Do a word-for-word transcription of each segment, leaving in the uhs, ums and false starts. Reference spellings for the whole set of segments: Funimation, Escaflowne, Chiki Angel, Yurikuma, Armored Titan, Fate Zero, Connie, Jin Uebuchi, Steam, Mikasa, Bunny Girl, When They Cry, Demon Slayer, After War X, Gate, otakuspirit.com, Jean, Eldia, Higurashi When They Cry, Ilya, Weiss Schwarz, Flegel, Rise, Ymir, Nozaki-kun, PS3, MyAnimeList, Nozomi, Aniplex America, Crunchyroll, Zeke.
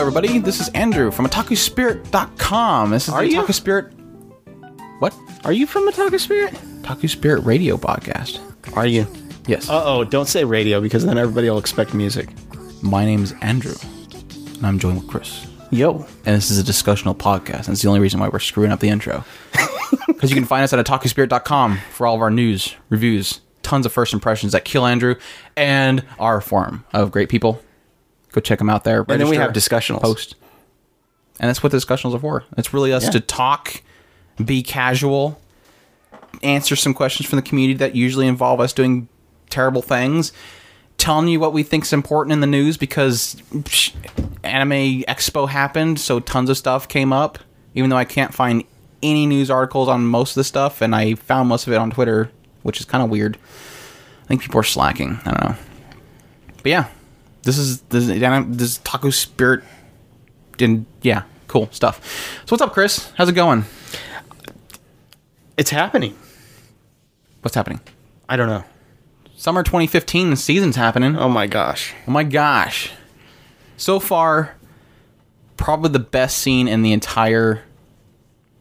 everybody. This is Andrew from otaku spirit dot com. This is Are the Otaku you? Spirit. What? Are you from Otaku Spirit? Otaku Spirit Radio Podcast. Are you? Yes. Uh-oh, don't say radio, because then everybody will expect music. My name is Andrew, and I'm joined with Chris. Yo. And this is a discussional podcast, and it's the only reason why we're screwing up the intro. Because you can find us at otaku spirit dot com for all of our news, reviews, tons of first impressions that kill Andrew, and our forum of great people. Go check them out there. Register, and then we have discussionals. Post. And that's what the discussionals are for. It's really us yeah. to talk, be casual, answer some questions from the community that usually involve us doing terrible things, telling you what we think is important in the news, because psh, Anime Expo happened, so tons of stuff came up, even though I can't find any news articles on most of the stuff, and I found most of it on Twitter, which is kind of weird. I think people are slacking. I don't know. But yeah, this is this is, this is Taco Spirit, and yeah, cool stuff. So what's up, Chris? How's it going? It's happening. What's happening? I don't know. Summer twenty fifteen, the season's happening. Oh my gosh. Oh my gosh. So far, probably the best scene in the entire...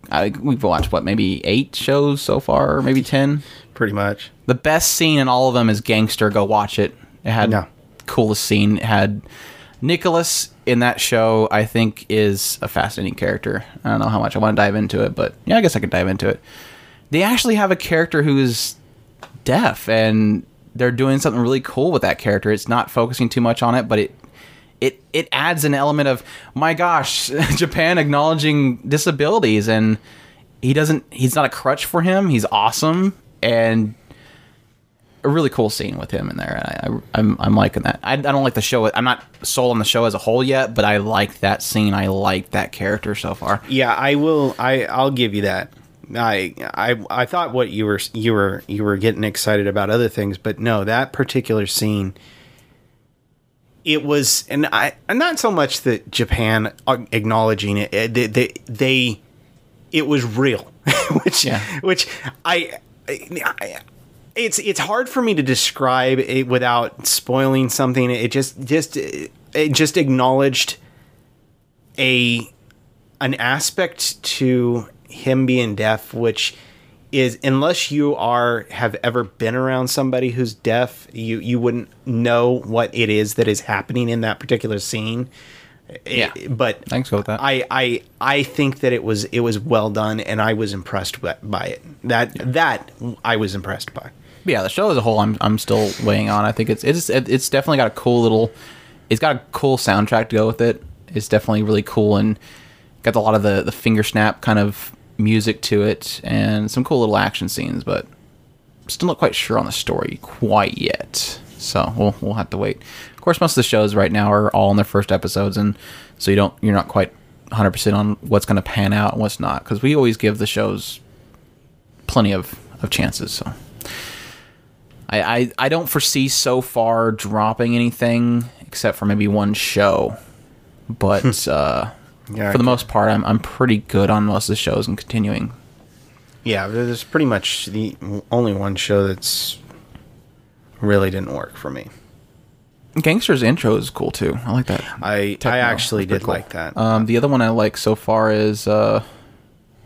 I, we've watched, what, maybe eight shows so far? Or maybe ten? Pretty much. The best scene in all of them is Gangster. Go watch it. It had no. the coolest scene. It had Nicholas in that show, I think, is a fascinating character. I don't know how much I want to dive into it, but yeah, I guess I could dive into it. They actually have a character who is deaf, and... they're doing something really cool with that character. It's not focusing too much on it, but it it it adds an element of, my gosh, Japan acknowledging disabilities, and he doesn't he's not a crutch for him. He's awesome, and a really cool scene with him in there. I, I I'm I'm liking that. I, I don't like the show. I'm not sold on the show as a whole yet, but I like that scene. I like that character so far. Yeah, I will. I I'll give you that. I I I thought what you were you were you were getting excited about other things, but no, that particular scene, it was, and I and not so much that Japan acknowledging it, they they, they it was real, which yeah. which I, I it's it's hard for me to describe it without spoiling something. It just just it just acknowledged a an aspect to him being deaf, which is, unless you are have ever been around somebody who's deaf, you you wouldn't know what it is that is happening in that particular scene. Yeah, it, but thanks for that. I, I I think that it was it was well done, and I was impressed by, by it. That yeah. that I was impressed by. Yeah, the show as a whole, I'm I'm still weighing on. I think it's it's it's definitely got a cool little, it's got a cool soundtrack to go with it. It's definitely really cool, and got a lot of the the finger snap kind of music to it, and some cool little action scenes, but still not quite sure on the story quite yet, so we'll we'll have to wait. Of course, most of the shows right now are all in their first episodes, and so you don't you're not quite one hundred percent on what's going to pan out and what's not, because we always give the shows plenty of of chances. So I, I I don't foresee so far dropping anything except for maybe one show, but uh Yeah, for the most part, I'm I'm pretty good on most of the shows and continuing. Yeah, there's pretty much the only one show that's really didn't work for me. Gangster's intro is cool too. I like that. I techno. I actually did cool. like that. Um, the other one I like so far is uh,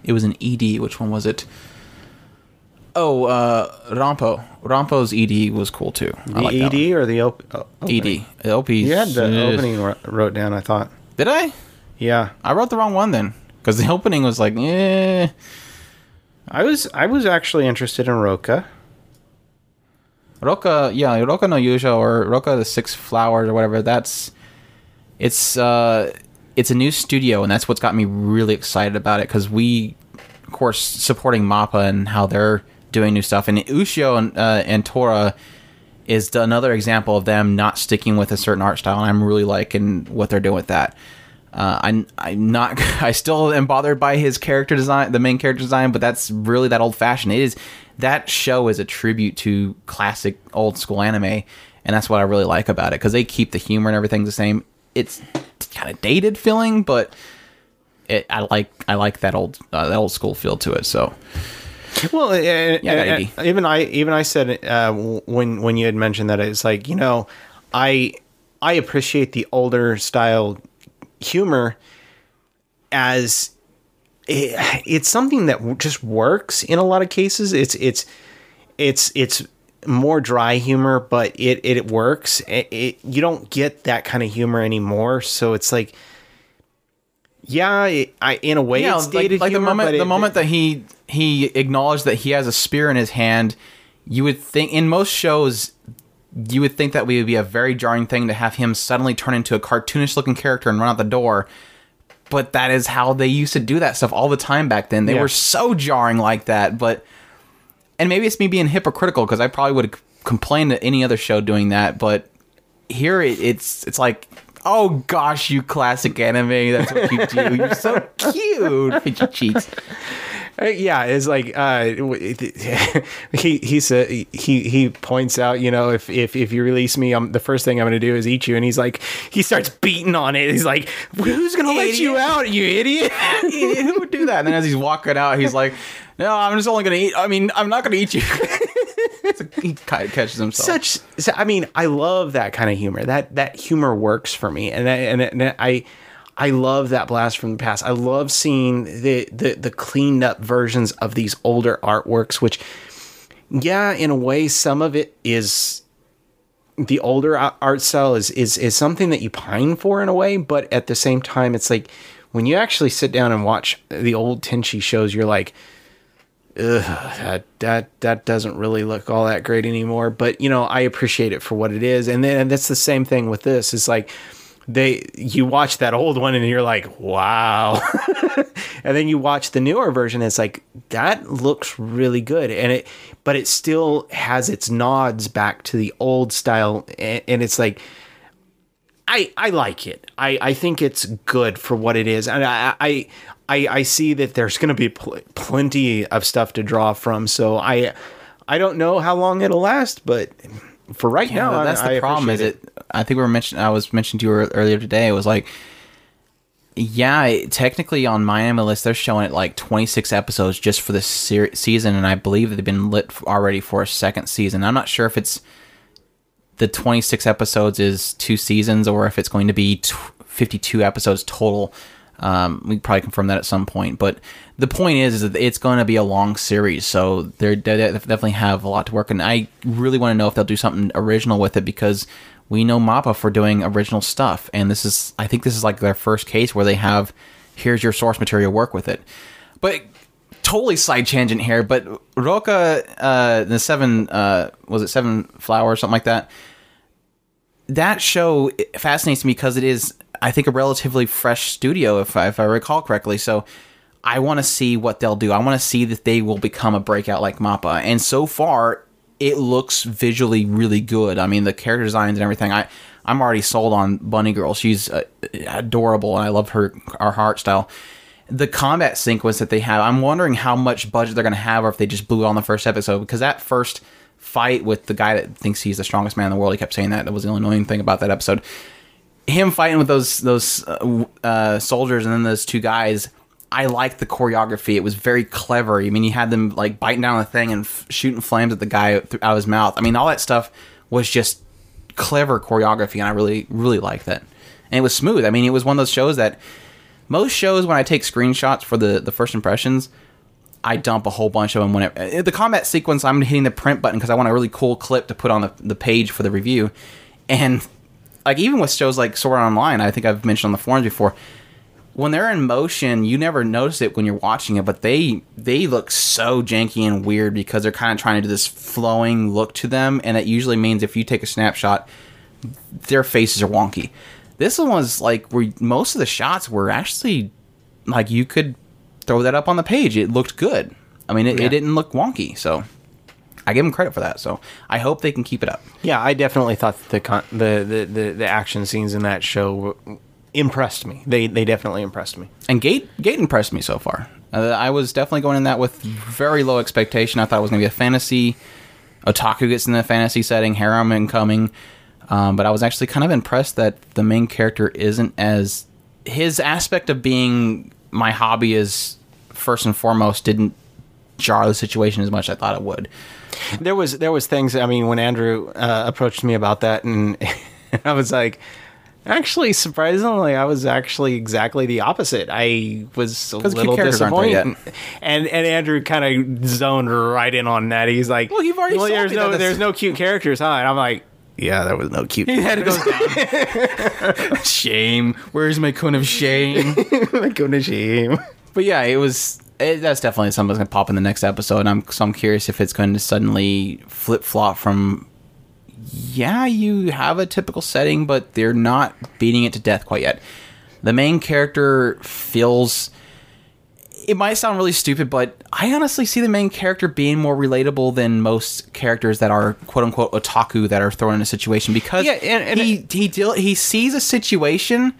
it was an E D. Which one was it? Oh, uh, Rampo. Rampo's E D was cool too. I the like E D that or the op- oh, E D. The O P. You had the yes. opening ro- wrote down. I thought. Did I? Yeah, I wrote the wrong one then, because the opening was like, eh. I was I was actually interested in Rokka. Rokka, yeah, Rokka no Yuusha, or Rokka the Six Flowers, or whatever. That's it's uh it's a new studio, and that's what's got me really excited about it, because we, of course, supporting MAPPA and how they're doing new stuff, and Ushio and uh, and Tora is another example of them not sticking with a certain art style, and I'm really liking what they're doing with that. Uh, I'm, I'm not, I still am bothered by his character design, the main character design, but that's really that old fashioned. It is, that show is a tribute to classic old school anime, and that's what I really like about it, because they keep the humor and everything the same. It's kind of dated feeling, but it, I like, I like that old, uh, that old school feel to it. So, well, uh, yeah, I uh, even I, even I said, uh, when, when you had mentioned that, it's like, you know, I, I appreciate the older style humor as it, it's something that just works in a lot of cases. It's it's it's it's more dry humor, but it it works. It, it, you don't get that kind of humor anymore, so it's like, yeah, it, I in a way, yeah, it's dated like, like humor, the moment the it, moment that he he acknowledged that he has a spear in his hand, you would think in most shows. You would think that would be a very jarring thing to have him suddenly turn into a cartoonish-looking character and run out the door, but that is how they used to do that stuff all the time back then. They yeah. were so jarring like that, but... And maybe it's me being hypocritical, because I probably would complain to any other show doing that, but here it, it's it's like, oh gosh, you classic anime, that's what you do. You're so cute. With your cheeks. Yeah, it's like uh, he he said he he points out, you know, if if if you release me, I'm, the first thing I'm going to do is eat you. And he's like, he starts beating on it. He's like, who's going to let you out, you idiot? Who would do that? And then as he's walking out, he's like, no, I'm just only going to eat. I mean, I'm not going to eat you. So he kind of catches himself. Such, so, I mean, I love that kind of humor. That that humor works for me, and that, and, that, and that I. I love that blast from the past. I love seeing the, the the cleaned up versions of these older artworks, which, yeah, in a way, some of it is the older art style is, is, is something that you pine for in a way. But at the same time, it's like when you actually sit down and watch the old Tenchi shows, you're like, ugh, that, that, that doesn't really look all that great anymore. But, you know, I appreciate it for what it is. And then and that's the same thing with this. It's like, They, you watch that old one and you're like, wow. And then you watch the newer version. And it's like, that looks really good. And it, but it still has its nods back to the old style. And, and it's like, I, I like it. I, I think it's good for what it is. And I, I, I, I see that there's going to be pl- plenty of stuff to draw from. So I, I don't know how long it'll last, but for right yeah, now, that's I, the I problem. Is it? it? I think we were mentioning. I was mentioning to you earlier today. It was like, yeah, it, technically on MyAnimeList, they're showing it like twenty-six episodes just for this ser- season, and I believe they've been lit already for a second season. I'm not sure if it's the twenty-six episodes is two seasons, or if it's going to be t- fifty-two episodes total. Um, we probably confirm that at some point, but the point is, is that it's going to be a long series, so they definitely have a lot to work. And I really want to know if they'll do something original with it, because we know MAPPA for doing original stuff, and this is, I think this is like their first case where they have, here's your source material, work with it. But totally side tangent here, but Rokka, uh, the seven, uh, was it Seven Flower or something like that? That show fascinates me because it is, I think, a relatively fresh studio, if I, if I recall correctly. So I want to see what they'll do. I want to see that they will become a breakout like MAPPA. And so far, it looks visually really good. I mean, the character designs and everything. I, I'm already sold on Bunny Girl. She's uh, adorable, and I love her, her art style. The combat sequence that they have, I'm wondering how much budget they're going to have, or if they just blew it on the first episode. Because that first fight with the guy that thinks he's the strongest man in the world, he kept saying that. That was the only annoying thing about that episode. Him fighting with those those uh, uh, soldiers and then those two guys, I liked the choreography. It was very clever. I mean, you had them like biting down the thing and f- shooting flames at the guy out of his mouth. I mean, all that stuff was just clever choreography, and I really, really liked that. And it was smooth. I mean, it was one of those shows that most shows, when I take screenshots for the, the first impressions, I dump a whole bunch of them. When it, the combat sequence, I'm hitting the print button because I want a really cool clip to put on the, the page for the review. And like, even with shows like Sword Online, I think I've mentioned on the forums before, when they're in motion, you never notice it when you're watching it, but they they look so janky and weird because they're kind of trying to do this flowing look to them, and that usually means if you take a snapshot, their faces are wonky. This one was like where most of the shots were actually, like, you could throw that up on the page. It looked good. I mean, it, yeah. it didn't look wonky, so I give them credit for that, so I hope they can keep it up. Yeah, I definitely thought the con- the, the, the, the action scenes in that show were, impressed me. They they definitely impressed me. And Gate Gate impressed me so far. Uh, I was definitely going in that with very low expectation. I thought it was going to be a fantasy. Otaku gets in the fantasy setting, harem incoming. Um, but I was actually kind of impressed that the main character isn't as... His aspect of being my hobby is first and foremost didn't jar the situation as much as I thought it would. There was there was things, I mean, when Andrew uh, approached me about that, and I was like, Actually, surprisingly, I was actually exactly the opposite. I was a little disappointed, and and Andrew kind of zoned right in on that. He's like, "Well, you've already well, saw there's no that there's no cute characters, huh?" And I'm like, "Yeah, there was no cute." He had to go down. Shame. Where's my cone of shame? My cone of shame. But yeah, it was. It, that's definitely something that's gonna pop in the next episode. And I'm so I'm curious if it's going to suddenly flip flop from. Yeah, you have a typical setting, but they're not beating it to death quite yet. The main character feels... It might sound really stupid, but I honestly see the main character being more relatable than most characters that are quote-unquote otaku that are thrown in a situation. Because yeah, and, and he, he, deal, he sees a situation...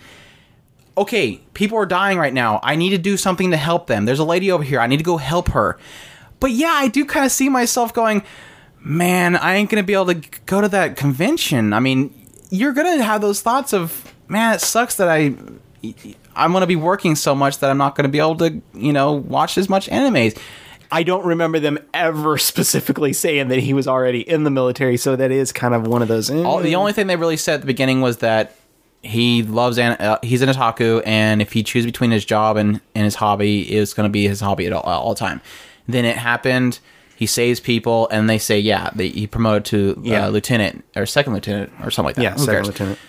Okay, people are dying right now. I need to do something to help them. There's a lady over here. I need to go help her. But yeah, I do kind of see myself going... Man, I ain't going to be able to go to that convention. I mean, you're going to have those thoughts of, man, it sucks that I, I'm going to be working so much that I'm not going to be able to, you know, watch as much animes. I don't remember them ever specifically saying that he was already in the military, so that is kind of one of those. All, the only thing they really said at the beginning was that he loves, an, uh, he's an otaku, and if he chooses between his job and, and his hobby, it's going to be his hobby at all, all the time. Then it happened... He saves people, and they say, yeah, they, he promoted to uh, yeah. lieutenant or second lieutenant or something like that. Yeah, Who second cares? lieutenant.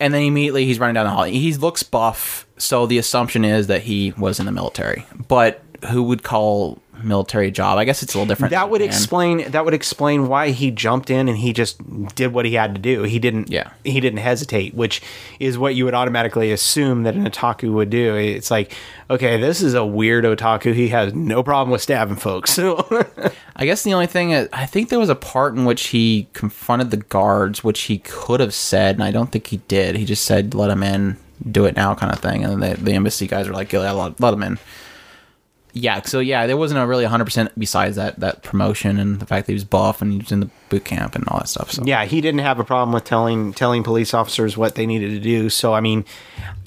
And then immediately he's running down the hall. He looks buff, so the assumption is that he was in the military. But who would call military job? I guess it's a little different. That would man. explain. That would explain why he jumped in and he just did what he had to do. He didn't. Yeah. He didn't hesitate, which is what you would automatically assume that an otaku would do. It's like, okay, this is a weird otaku. He has no problem with stabbing folks. So, I guess the only thing is, I think there was a part in which he confronted the guards, which he could have said, and I don't think he did. He just said, "Let him in, do it now," kind of thing. And then the, the embassy guys were like, "Yeah, let, let him in." Yeah, so yeah, there wasn't a really one hundred percent besides that that promotion and the fact that he was buff and he was in the boot camp and all that stuff. So. Yeah, he didn't have a problem with telling telling police officers what they needed to do. So, I mean,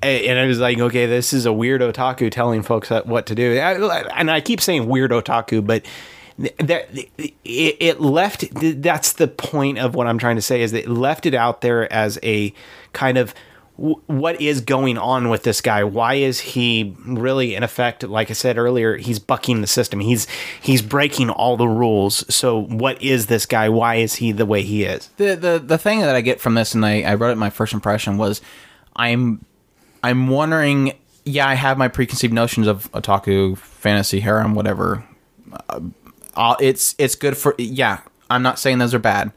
and I was like, okay, this is a weird otaku telling folks what to do. And I keep saying weird otaku, but that it left, that's the point of what I'm trying to say, is that it left it out there as a kind of, what is going on with this guy? Why is he really, in effect, like I said earlier, he's bucking the system. He's he's breaking all the rules. So what is this guy? Why is he the way he is? The the, the thing that I get from this, and I, I wrote it, my first impression was, I'm I'm wondering, yeah, I have my preconceived notions of otaku, fantasy, harem, whatever. Uh, it's it's good for, yeah, I'm not saying those are bad.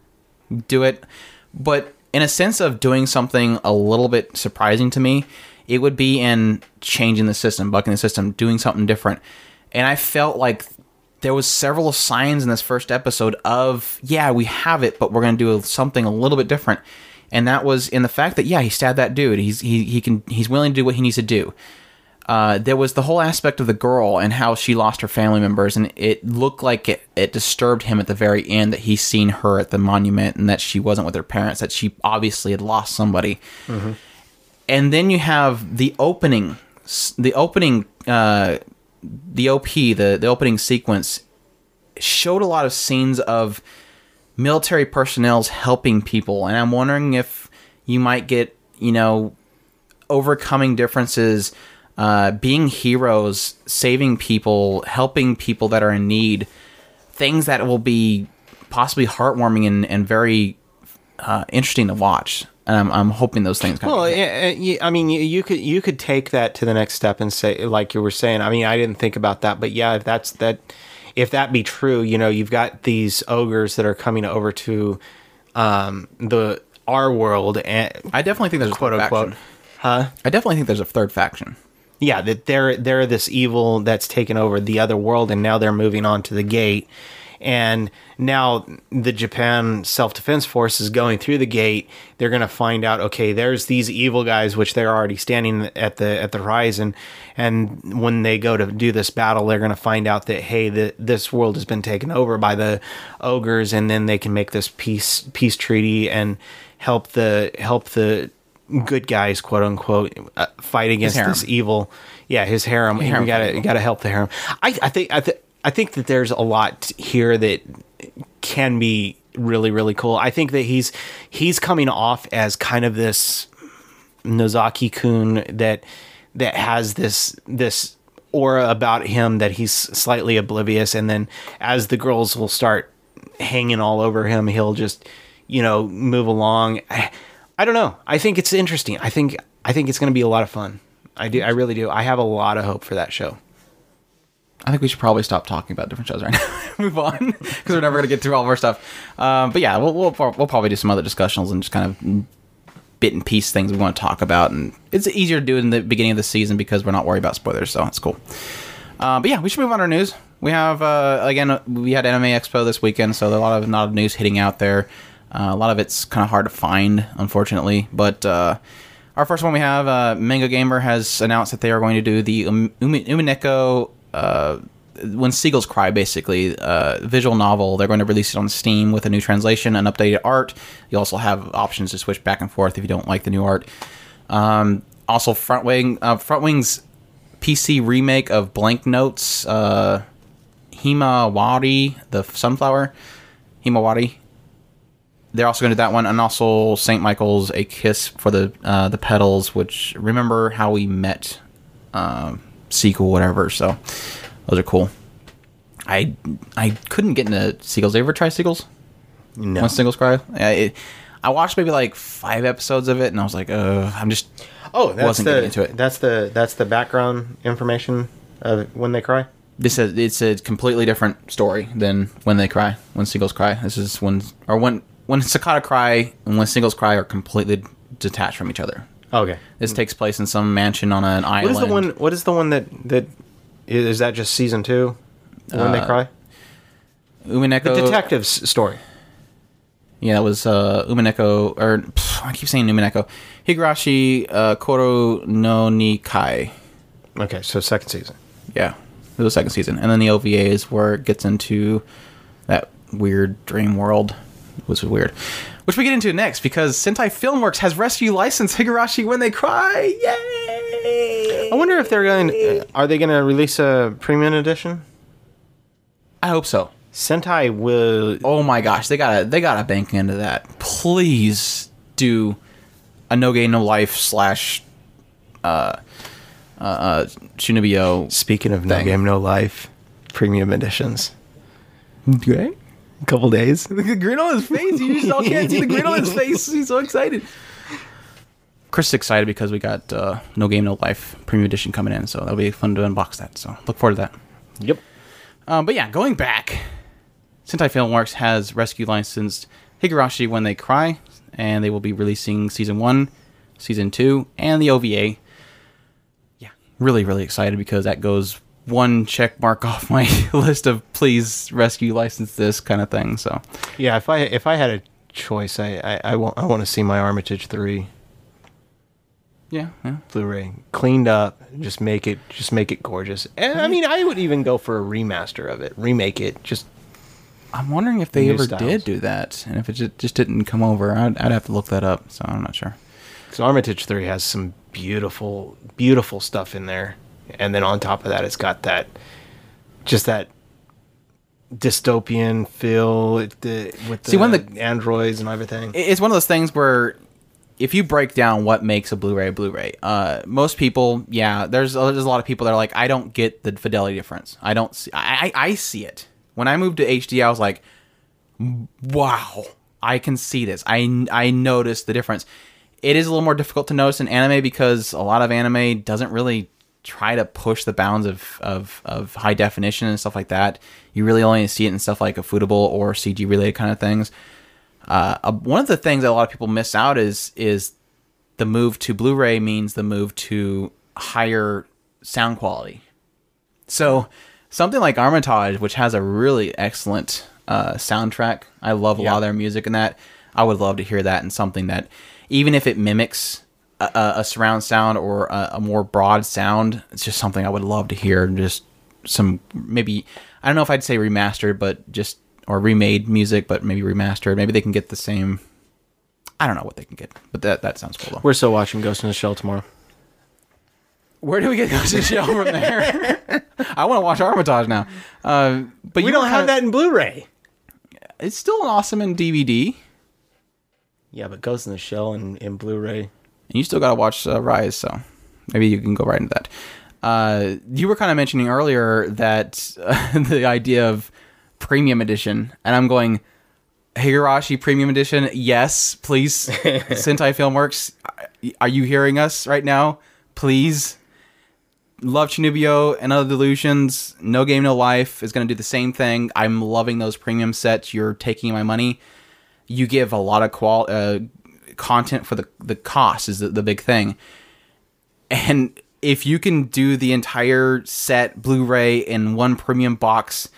Do it. But... in a sense of doing something a little bit surprising to me, it would be in changing the system, bucking the system, doing something different. And I felt like there was several signs in this first episode of, yeah, we have it, but we're going to do something a little bit different. And that was in the fact that, yeah, he stabbed that dude. He's he he can he's willing to do what he needs to do. Uh, there was the whole aspect of the girl and how she lost her family members, and it looked like it, it disturbed him at the very end that he's seen her at the monument and that she wasn't with her parents, that she obviously had lost somebody. Mm-hmm. And then you have the opening, the opening, uh, the O P, the, the opening sequence showed a lot of scenes of military personnel helping people, and I'm wondering if you might get, you know, overcoming differences... Uh, being heroes, saving people, helping people that are in need, things that will be possibly heartwarming and, and very uh, interesting to watch. And I'm, I'm hoping those things come. Well, I mean, you could you could take that to the next step and say, like you were saying, I mean, I didn't think about that, but yeah, if that's that, if that be true, you know, you've got these ogres that are coming over to um, the our world, and I definitely think there's quote a third unquote, faction. huh? I definitely think there's a third faction. Yeah, that they're they're this evil that's taken over the other world, and now they're moving on to the gate. And now the Japan Self-Defense Force is going through the gate. They're going to find out, okay, there's these evil guys, which they're already standing at the at the horizon. And when they go to do this battle, they're going to find out that, hey, the, this world has been taken over by the ogres, and then they can make this peace peace treaty and help the help the... good guys, quote unquote, uh, fight against this evil. Yeah, his harem. His harem. You gotta, you gotta help the harem. I, I think, I, th- I think that there's a lot here that can be really, really cool. I think that he's he's coming off as kind of this. Nozaki-kun that that has this this aura about him that he's slightly oblivious, and then as the girls will start hanging all over him, he'll just, you know, move along. I, I don't know. I think it's interesting. I think I think it's going to be a lot of fun. I do. I really do. I have a lot of hope for that show. I think we should probably stop talking about different shows right now. Move on, because we're never going to get through all of our stuff. Um, but yeah, we'll, we'll we'll probably do some other discussions and just kind of bit and piece things we want to talk about. And it's easier to do in the beginning of the season because we're not worried about spoilers, so it's cool. Uh, but yeah, we should move on to our news. We have uh, again, we had Anime Expo this weekend, so there are a lot of not news hitting out there. Uh, a lot of it's kind of hard to find, unfortunately, but. Uh, Our first one we have, uh, Mango Gamer has announced that they are going to do the um, Umi- Umineko, uh, When Seagulls Cry, basically, uh, visual novel. They're going to release it on Steam with a new translation and updated art. You also have options to switch back and forth if you don't like the new art. Um, also, Front Wing, uh, Front Wing's P C remake of Blank Notes, uh, Himawari, the Sunflower, Himawari. They're also going to do that one, and also Saint Michael's A Kiss for the uh, the Petals, which Remember How We Met um, sequel, whatever. So those are cool. I I couldn't get into Seagulls. Did you ever try Seagulls? No. When Seagulls Cry? I, it, I watched maybe like five episodes of it, and I was like, uh, I'm just oh, that's wasn't the, getting into it. That's the that's the background information of When They Cry. This is it's a completely different story than When They Cry. When Seagulls Cry. This is when or when. When Cicada Cry and When Seagulls Cry are completely detached from each other. Okay. This takes place in some mansion on an island. What is the one? What is the one that that is that just season two? When uh, They Cry. Umineko. The detective's story. Yeah, that was uh, Umineko, or pff, I keep saying Umineko. Higurashi uh, Koro no Nikai. Okay, so second season. Yeah, it was second season, and then the O V A is where it gets into that weird dream world. Which was weird. Which we get into next, because Sentai Filmworks has rescue license Higurashi When They Cry. Yay! I wonder if they're going to... Are they going to release a premium edition? I hope so. Sentai will... Oh my gosh, they gotta they gotta bank into that. Please do a No Game No Life slash uh, uh, Shunobio. Speaking of thing. No Game No Life, premium editions. Okay. A couple days. The grin on his face. You just all can't see the grin on his face. He's so excited. Chris is excited because we got uh, No Game No Life Premium Edition coming in, so that'll be fun to unbox that. So look forward to that. Yep. Um, but yeah, going back, Sentai Filmworks has rescue licensed Higurashi When They Cry, and they will be releasing season one, season two, and the O V A. Yeah, really, really excited because that goes. One check mark off my list of please rescue license this kind of thing. So yeah, if I if I had a choice, I I, I want I want to see my Armitage three. Yeah, yeah, Blu-ray cleaned up. Just make it just make it gorgeous. And I mean, I would even go for a remaster of it, remake it. Just I'm wondering if they ever styles. did do that, and if it just, just didn't come over, I'd I'd have to look that up. So I'm not sure. So Armitage three has some beautiful beautiful stuff in there. And then on top of that, it's got that, just that dystopian feel with the, with the, See, one of the androids and everything. It's one of those things where if you break down what makes a Blu-ray a Blu-ray, uh, most people, yeah, there's, there's a lot of people that are like, I don't get the fidelity difference. I don't see, I, I, I see it. When I moved to H D, I was like, wow, I can see this. I, I noticed the difference. It is a little more difficult to notice in anime because a lot of anime doesn't really... try to push the bounds of, of, of high definition and stuff like that. You really only see it in stuff like a footable or C G related kind of things. Uh, a, one of the things that a lot of people miss out is, is the move to Blu-ray means the move to higher sound quality. So something like Armitage, which has a really excellent uh, soundtrack. I love a yeah. lot of their music and that. I would love to hear that in something that, even if it mimics A, a surround sound or a, a more broad sound. It's just something I would love to hear. Just some, maybe, I don't know if I'd say remastered, but just, or remade music, but maybe remastered. Maybe they can get the same, I don't know what they can get, but that that sounds cool though. We're still watching Ghost in the Shell tomorrow. Where do we get Ghost in the Shell from there? I want to watch Armitage now. Uh, but We you don't have kinda, that in Blu-ray. It's still awesome in D V D. Yeah, but Ghost in the Shell and in Blu-ray... and you still got to watch uh, Rise, so maybe you can go right into that. Uh, you were kind of mentioning earlier that uh, the idea of premium edition, and I'm going, Higurashi premium edition, yes, please. Sentai Filmworks, are you hearing us right now? Please. Love Chinubio and Other Delusions. No Game No Life is going to do the same thing. I'm loving those premium sets. You're taking my money. You give a lot of qual uh, content for the the cost is the, the big thing. And if you can do the entire set Blu-ray in one premium box,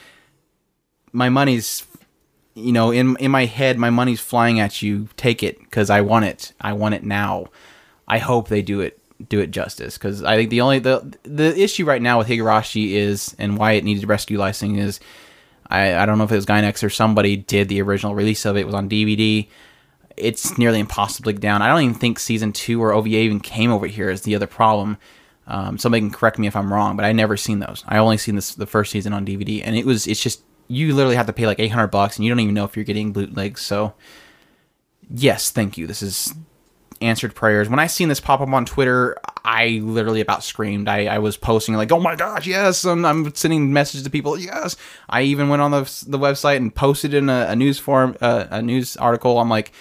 my money's, you know, in in my head, my money's flying at you. Take it, because I want it. I want it now. I hope they do it. do it justice, because I think the only the the issue right now with Higurashi is, and why it needed rescue licensing is, I, I don't know if it was Gainax or somebody did the original release of it. It was on D V D. It's nearly impossible to get down. I don't even think season two or O V A even came over here is the other problem. Um, somebody can correct me if I'm wrong, but I never seen those. I only seen this the first season on D V D, and it was it's just you literally have to pay like eight hundred bucks, and you don't even know if you're getting bootlegs. So yes, thank you. This is answered prayers. When I seen this pop up on Twitter, I literally about screamed. I, I was posting like, oh my gosh, yes. I'm, I'm sending messages to people. Yes. I even went on the the website and posted in a, a news form, uh, a news article. I'm like,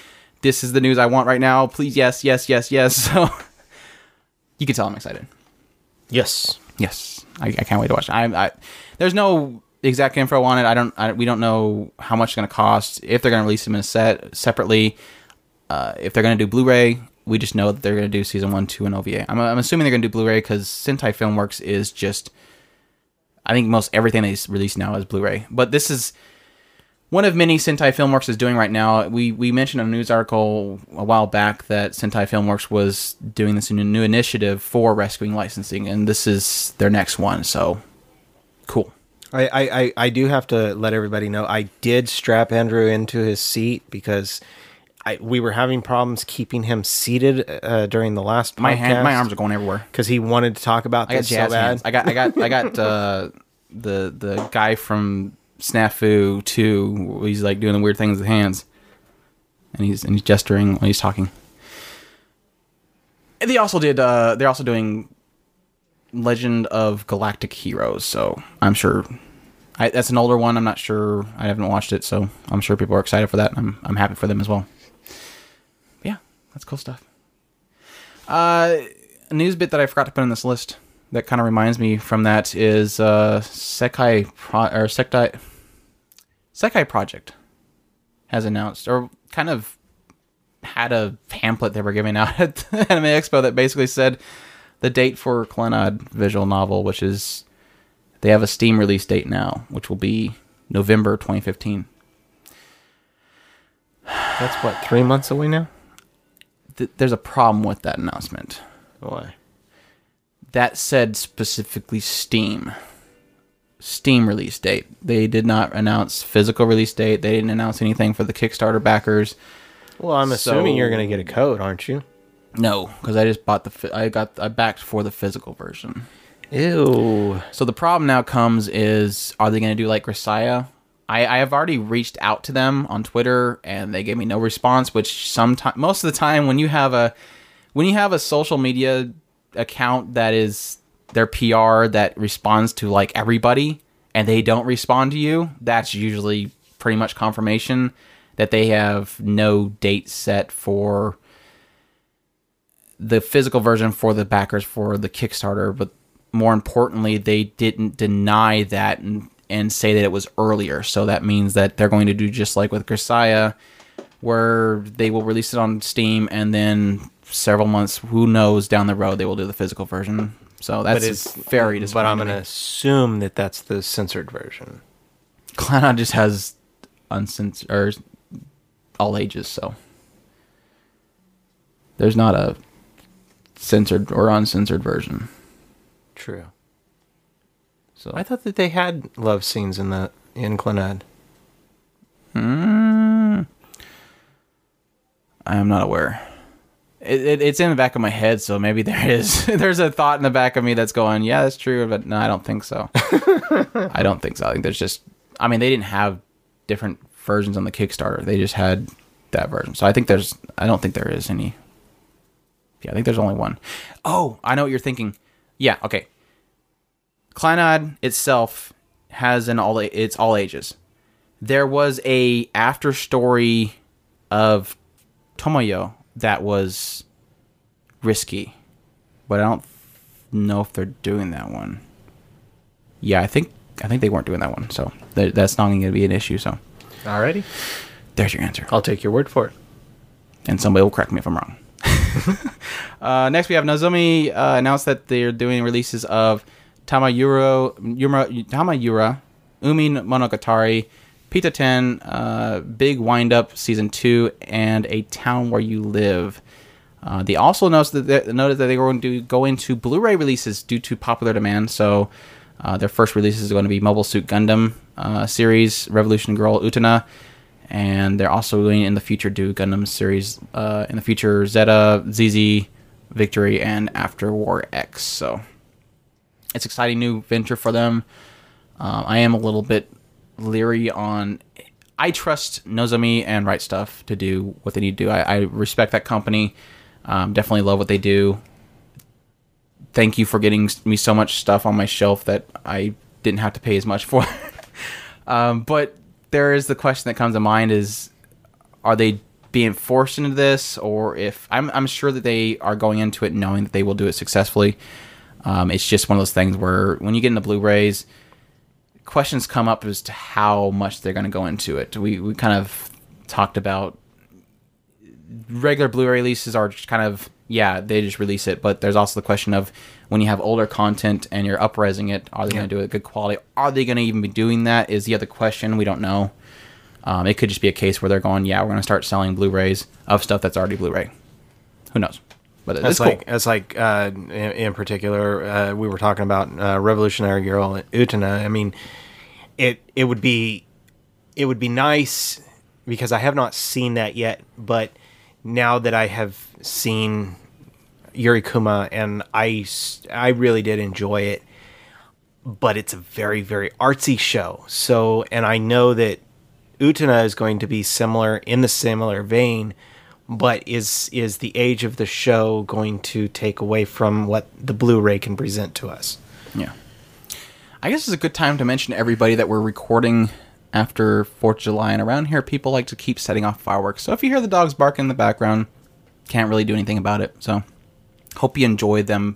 this is the news I want right now. Please. Yes, yes, yes, yes. So you can tell I'm excited. Yes. Yes. I, I can't wait to watch it. I, I, there's no exact info on it. I don't, I, we don't know how much it's going to cost, if they're going to release them in a set separately. Uh, if they're going to do Blu-ray, we just know that they're going to do season one, two, and O V A. I'm, I'm assuming they're going to do Blu-ray because Sentai Filmworks is just, I think most everything they release now is Blu-ray. But this is one of many Sentai Filmworks is doing right now. We we mentioned in a news article a while back that Sentai Filmworks was doing this new initiative for rescuing licensing, and this is their next one. So, cool. I, I, I do have to let everybody know I did strap Andrew into his seat because I, we were having problems keeping him seated uh, during the last podcast. My hand, my arms are going everywhere because he wanted to talk about I this got so bad. Hands. I got, I got, I got uh, the the guy from Snafu two. He's like doing the weird things with hands, and he's and he's gesturing when he's talking. And they also did. Uh, they're also doing Legend of Galactic Heroes. So I'm sure I, that's an older one. I'm not sure. I haven't watched it, so I'm sure people are excited for that. I'm I'm happy for them as well. That's cool stuff. Uh, a news bit that I forgot to put on this list that kind of reminds me from that is uh, Sekai Pro- or Sektai Sekai Project has announced or kind of had a pamphlet they were giving out at the Anime Expo that basically said the date for Clannad visual novel, which is they have a Steam release date now, which will be November twenty fifteen. That's what, three months away now? There's a problem with that announcement. Why? That said specifically Steam. Steam release date. They did not announce physical release date. They didn't announce anything for the Kickstarter backers. Well, I'm so, assuming you're going to get a code, aren't you? No, because I just bought the... I got I backed for the physical version. Ew. So the problem now comes is, are they going to do like Grisaya? I, I have already reached out to them on Twitter, and they gave me no response. Which sometimes, most of the time, when you have a when you have a social media account that is their P R that responds to like everybody, and they don't respond to you, that's usually pretty much confirmation that they have no date set for the physical version for the backers for the Kickstarter. But more importantly, they didn't deny that and. and say that it was earlier. So that means that they're going to do just like with Grisaya, where they will release it on Steam, and then several months, who knows, down the road, they will do the physical version. So that's but it's, very disappointing. But I'm going to assume that that's the censored version. Clannad just has uncensored, or all ages, so. There's not a censored or uncensored version. True. So. I thought that they had love scenes in the in Clannad. Mm. I am not aware. It, it, it's in the back of my head, so maybe there is. There's a thought in the back of me that's going, yeah, that's true, but no, I don't think so. I don't think so. I think there's just... I mean, they didn't have different versions on the Kickstarter. They just had that version. So I think there's... I don't think there is any Yeah, I think there's only one. Oh, I know what you're thinking. Yeah, okay. Clannad itself has an all it's all ages. There was a after story of Tomoyo that was risky, but I don't know if they're doing that one. Yeah, I think I think they weren't doing that one, so th- that's not going to be an issue. So, alrighty, there's your answer. I'll take your word for it, and somebody will correct me if I'm wrong. uh, next, we have Nozomi uh, announced that they're doing releases of Tamayura, Yuma, Tamayura, Umi Monogatari, Pita ten, uh, Big Wind Up Season two, and A Town Where You Live. Uh, they also noticed that they, noted that they were going to go into Blu-ray releases due to popular demand. So uh, their first releases are going to be Mobile Suit Gundam uh, series, Revolution Girl Utena, and they're also going in the future do Gundam series uh, in the future Zeta, Z Z, Victory, and After War X. So it's an exciting new venture for them. Uh, I am a little bit leery on. I trust Nozomi and Right Stuff to do what they need to do. I, I respect that company. Um, definitely love what they do. Thank you for getting me so much stuff on my shelf that I didn't have to pay as much for. um, but there is the question that comes to mind: is are they being forced into this, or if I'm, I'm sure that they are going into it knowing that they will do it successfully. Um, it's just one of those things where when you get into Blu-rays, questions come up as to how much they're going to go into it. We we kind of talked about regular Blu-ray releases are just kind of, yeah, they just release it. But there's also the question of when you have older content and you're up-resing it, are they yeah. going to do it good quality? Are they going to even be doing that is the other question. We don't know. Um, it could just be a case where they're going, yeah, we're going to start selling Blu-rays of stuff that's already Blu-ray. Who knows? But that's it's cool. like that's like uh, in, in particular uh, we were talking about uh, Revolutionary Girl Utena. I mean, it it would be it would be nice because I have not seen that yet. But now that I have seen Yurikuma, and I I really did enjoy it. But it's a very very artsy show. So and I know that Utena is going to be similar in the similar vein. But is is the age of the show going to take away from what the Blu-ray can present to us? Yeah. I guess it's a good time to mention to everybody that we're recording after fourth of July, and around here people like to keep setting off fireworks. So if you hear the dogs bark in the background, can't really do anything about it. So hope you enjoy them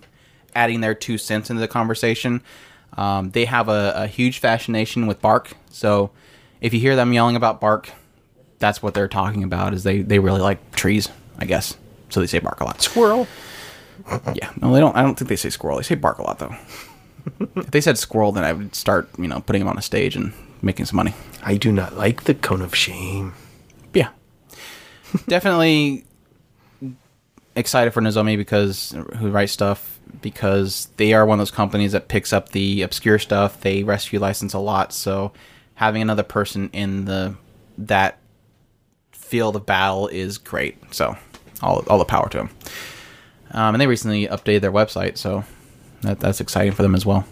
adding their two cents into the conversation. Um, they have a, a huge fascination with bark. So if you hear them yelling about bark, that's what they're talking about, is they, they really like trees, I guess. So they say bark a lot. Squirrel. Yeah. No, they don't. I don't think they say squirrel. They say bark a lot, though. If they said squirrel, then I would start, you know, putting them on a stage and making some money. I do not like the cone of shame. Yeah. Definitely excited for Nozomi because who writes stuff, because they are one of those companies that picks up the obscure stuff. They rescue license a lot. So having another person in the that field of battle is great, so all all the power to them. Um, and they recently updated their website, so that that's exciting for them as well.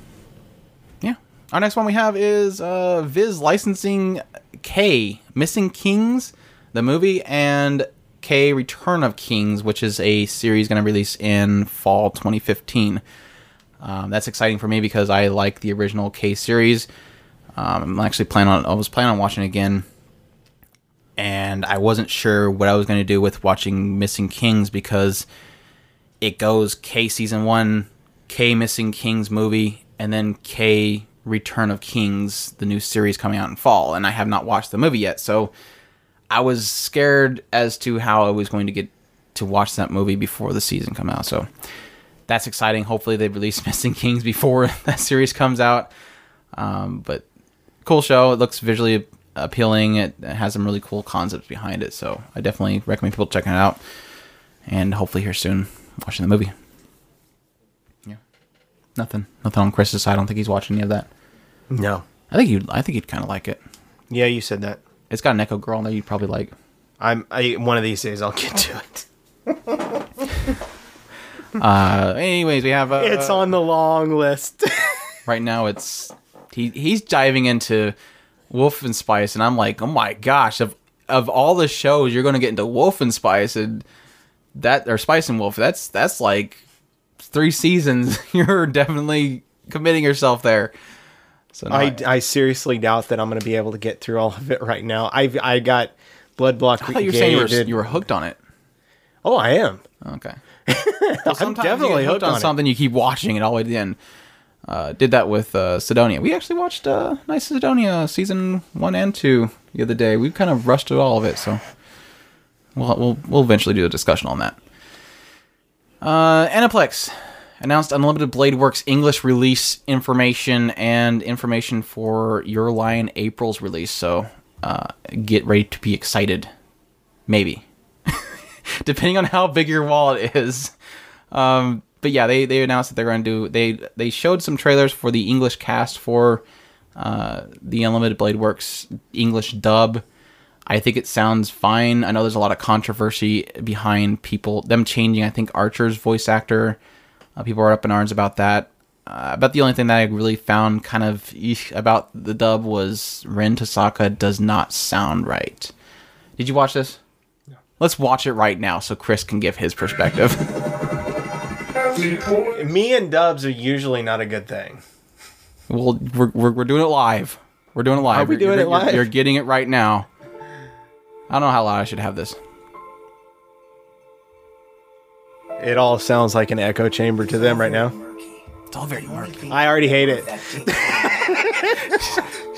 Yeah, our next one we have is uh, Viz licensing K Missing Kings, the movie, and K Return of Kings, which is a series going to release in fall twenty fifteen. Um, that's exciting for me because I like the original K series. Um, I'm actually planning on I was planning on watching it again. And I wasn't sure what I was going to do with watching Missing Kings because it goes K Season one, K Missing Kings movie, and then K Return of Kings, the new series coming out in fall. And I have not watched the movie yet, so I was scared as to how I was going to get to watch that movie before the season come out. So that's exciting. Hopefully they release Missing Kings before that series comes out. Um, but cool show. It looks visually appealing. It has some really cool concepts behind it, so I definitely recommend people checking it out, and hopefully here soon watching the movie. Yeah, nothing, nothing on Chris's side. I don't think he's watching any of that. No, I think you, I think you'd kind of like it. Yeah, you said that. It's got an Neko girl in there. You'd probably like. I'm. I one of these days I'll get to it. uh. Anyways, we have. Uh, it's on the long list. Right now, it's he. He's diving into Wolf and Spice, and I'm like, oh my gosh, of of all the shows, you're going to get into Wolf and Spice, and that, or Spice and Wolf, that's that's like three seasons. You're definitely committing yourself there. So no, I, I, I seriously doubt that I'm going to be able to get through all of it right now. I've I got Blood Block. I thought you were saying you were, you were hooked on it. Oh, I am. Okay. Well, I'm definitely you hooked, hooked on, on something. It. You keep watching it all the way to the end. Uh, did that with uh, Sidonia. We actually watched uh, Nice Sidonia season one and two the other day. We kind of rushed through all of it, so we'll we'll, we'll eventually do a discussion on that. Uh, Aniplex announced Unlimited Blade Works English release information and information for Your Lie in April's release. So uh, get ready to be excited, maybe, depending on how big your wallet is. Um, But yeah, they, they announced that they're going to do... They they showed some trailers for the English cast for uh, the Unlimited Blade Works English dub. I think it sounds fine. I know there's a lot of controversy behind people... Them changing, I think, Archer's voice actor. Uh, people are up in arms about that. Uh, about the only thing that I really found kind of... Eesh, about the dub was Rin Tohsaka does not sound right. Did you watch this? No. Let's watch it right now so Chris can give his perspective. Me and dubs are usually not a good thing. Well, we're we're, we're doing it live. We're doing it live. Are we doing you're, it you're, live? You're getting it right now. I don't know how loud I should have this. It all sounds like an echo chamber to them right now. It's all very murky. I already hate it.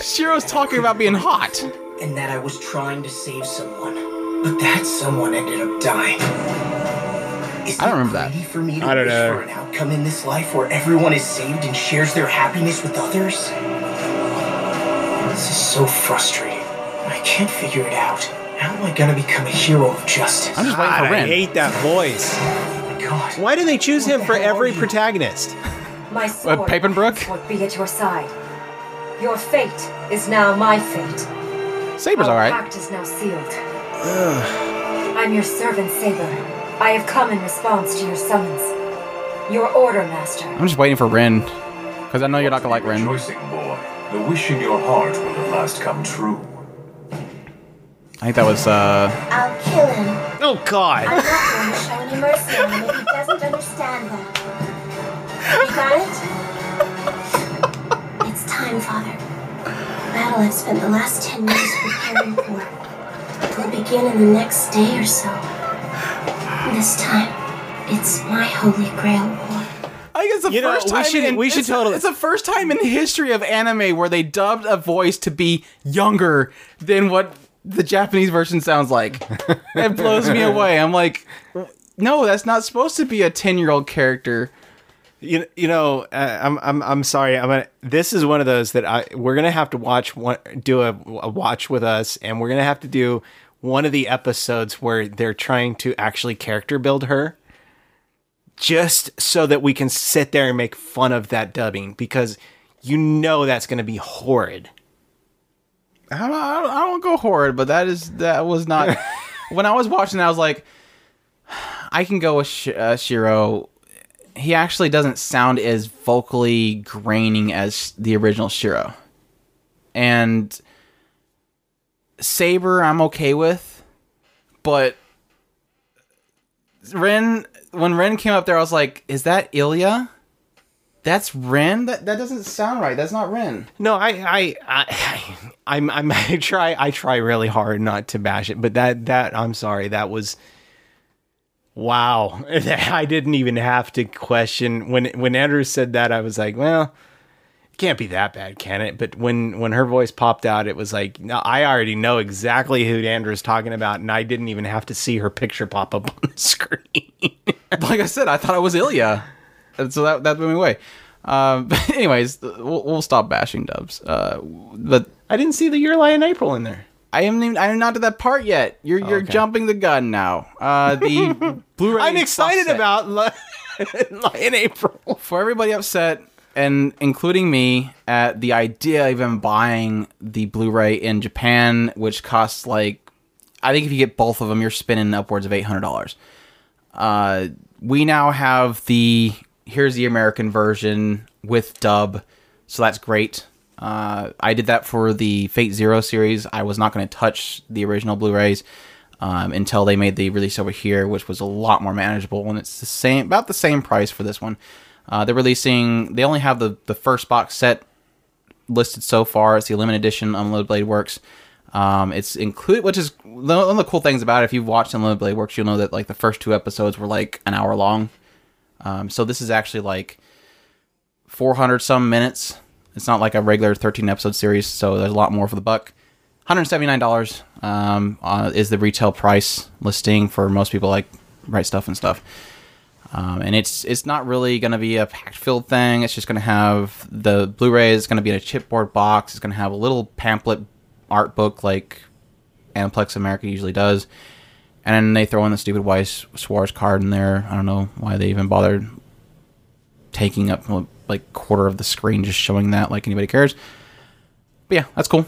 Shiro's talking about being hot. And that I was trying to save someone, but that someone ended up dying. Is I don't remember that. For me to I don't know. For an outcome in this life where everyone is saved and shares their happiness with others? This is so frustrating. I can't figure it out. How am I going to become a hero of justice? I'm just waiting God, for Ren. I hate that voice. Oh my God. Why do they choose what him the for every protagonist? My sword uh, Papenbrook? Will be at your side. Your fate is now my fate. Saber's alright. Our pact is now sealed. Ugh. I'm your servant, Saber. I have come in response to your summons. Your order, Master. I'm just waiting for Rin, because I know you're not going to like Rin. Rejoicing, boy. The wish in your heart will at last come true. I think that was, uh... I'll kill him. Oh, God. I'm not going to show any mercy on him if he doesn't understand that. You got it? It's time, Father. The battle I've spent the last ten years preparing for will begin in the next day or so. This time, it's my holy grail war. I guess the you first know, time we should, in, we should it's, totally. It's the first time in the history of anime where they dubbed a voice to be younger than what the Japanese version sounds like. It blows me away. I'm like, no, that's not supposed to be a ten-year-old character. You you know, uh, I'm I'm I'm sorry. I'm gonna, this is one of those that I we're gonna have to watch one do a, a watch with us, and we're gonna have to do. One of the episodes where they're trying to actually character build her just so that we can sit there and make fun of that dubbing, because you know that's going to be horrid. I don't, I don't go horrid, but that is that was not... When I was watching that, I was like, I can go with Sh- uh, Shiro. He actually doesn't sound as vocally graining as the original Shiro. And... Saber, I'm okay with, but Rin, when Rin came up there, I was like, is that Ilya? That's Rin? That that doesn't sound right. That's not Rin. No, I, I, I, I'm, I'm, I try, I try really hard not to bash it, but that, that, I'm sorry, that was, wow. I didn't even have to question. When, when Andrew said that, I was like, well... Can't be that bad, can it? But when, when her voice popped out, it was like, no, I already know exactly who Dandra's talking about, and I didn't even have to see her picture pop up on the screen. Like I said, I thought it was Ilya, and so that that blew me away. Um, but anyways, we'll, we'll stop bashing dubs. Uh, but I didn't see the Your Lie in April in there. I am even, I am not to that part yet. You're oh, you're okay. Jumping the gun now. Uh, the Blu-ray. I'm excited about Lie in April. For everybody upset. And including me at the idea of even buying the Blu-ray in Japan, which costs like, I think if you get both of them, you're spending upwards of eight hundred dollars. Uh, we now have the, here's the American version with dub. So that's great. Uh, I did that for the Fate Zero series. I was not going to touch the original Blu-rays. um, until they made the release over here, which was a lot more manageable. And it's the same, about the same price for this one. Uh, they're releasing, they only have the, the first box set listed so far. It's the limited edition Unlimited Blade Works. Um, it's included, which is one of the cool things about it. If you've watched Unlimited Blade Works, you'll know that like the first two episodes were like an hour long. Um, so this is actually like four hundred some minutes. It's not like a regular thirteen episode series, so there's a lot more for the buck. one hundred seventy-nine dollars um, uh, is the retail price listing for most people like Write Stuff and stuff. Um, and it's it's not really going to be a packed-filled thing. It's just going to have the Blu-ray. It's going to be in a chipboard box. It's going to have a little pamphlet art book like Aniplex America usually does. And then they throw in the stupid Weiss Suarez card in there. I don't know why they even bothered taking up like a quarter of the screen just showing that, like anybody cares. But yeah, that's cool.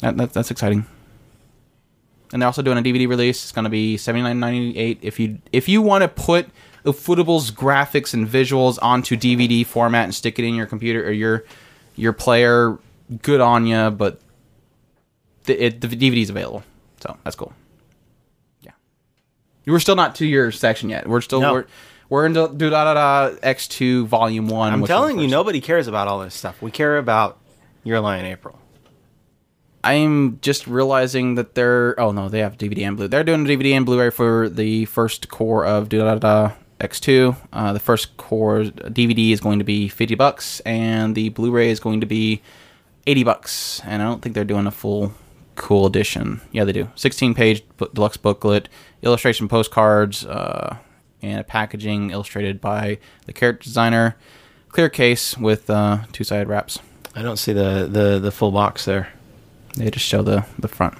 That, that, that's exciting. And they're also doing a D V D release. It's going to be seventy-nine ninety-eight if you if you want to put Ufootable's graphics and visuals onto D V D format and stick it in your computer or your your player. Good on ya, but the, it, the D V D's available, so that's cool. Yeah, we're still not to your section yet. We're still no. we're we're into do da da da X two Volume One. I'm telling you, nobody cares about all this stuff. We care about Your Lie in April. I'm just realizing that they're... Oh, no, they have D V D and Blu-ray. They're doing D V D and Blu-ray for the first core of Do-Da-Da-Da X two. Uh, the first core D V D is going to be fifty bucks, and the Blu-ray is going to be eighty bucks. And I don't think they're doing a full cool edition. Yeah, they do. sixteen page deluxe booklet, illustration postcards, uh, and a packaging illustrated by the character designer. Clear case with uh, two-sided wraps. I don't see the, the, the full box there. They just show the, the front.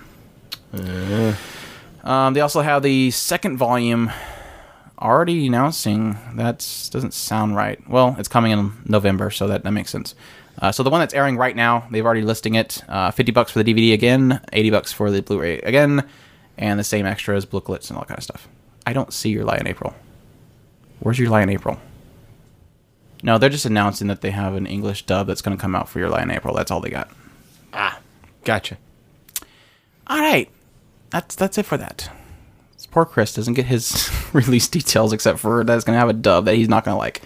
Uh, um, they also have the second volume already announcing. That doesn't sound right. Well, it's coming in November, so that, that makes sense. Uh, so the one that's airing right now, they've already listing it. Uh, fifty bucks for the D V D again, eighty bucks for the Blu-ray again, and the same extras, booklets, and all that kind of stuff. I don't see Your Lie in April. Where's Your Lie in April? No, they're just announcing that they have an English dub that's going to come out for Your Lie in April. That's all they got. Ah. Gotcha. All right. That's that's it for that. This poor Chris doesn't get his release details except for that it's going to have a dub that he's not going to like.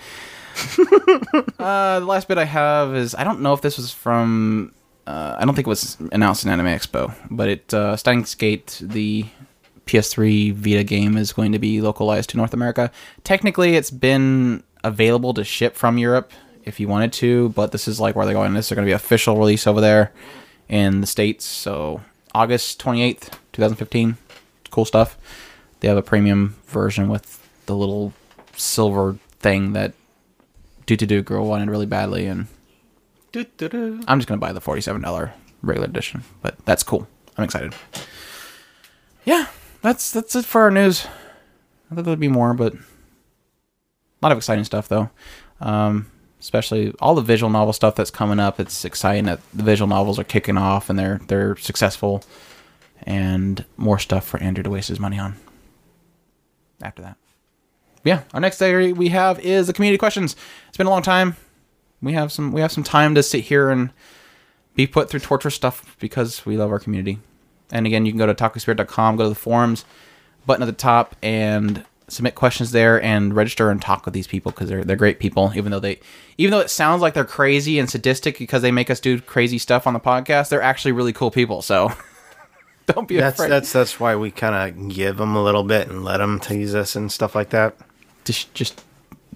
uh, the last bit I have is, I don't know if this was from, uh, I don't think it was announced in Anime Expo, but it uh, Steins Gate, the P S three Vita game, is going to be localized to North America. Technically, it's been available to ship from Europe if you wanted to, but this is like where they're going. This is going to be official release over there in the States, so August twenty-eighth, twenty fifteen. Cool stuff. They have a premium version with the little silver thing that Do-Do-Do Girl wanted really badly, and Do-do-do. I'm just going to buy the forty-seven dollars regular edition, but that's cool. I'm excited. Yeah, that's that's it for our news. I thought there'd be more, but a lot of exciting stuff, though. Um... Especially all the visual novel stuff that's coming up. It's exciting that the visual novels are kicking off and they're they're successful, and more stuff for Andrew to waste his money on. After that, yeah, our next area we have is the community questions. It's been a long time. We have some we have some time to sit here and be put through torture stuff because we love our community. And again, you can go to otaku spirit dot com, go to the forums button at the top, and submit questions there and register and talk with these people because they're they're great people. Even though they, even though it sounds like they're crazy and sadistic because they make us do crazy stuff on the podcast, they're actually really cool people. So don't be that's, afraid. That's that's why we kind of give them a little bit and let them tease us and stuff like that. Just just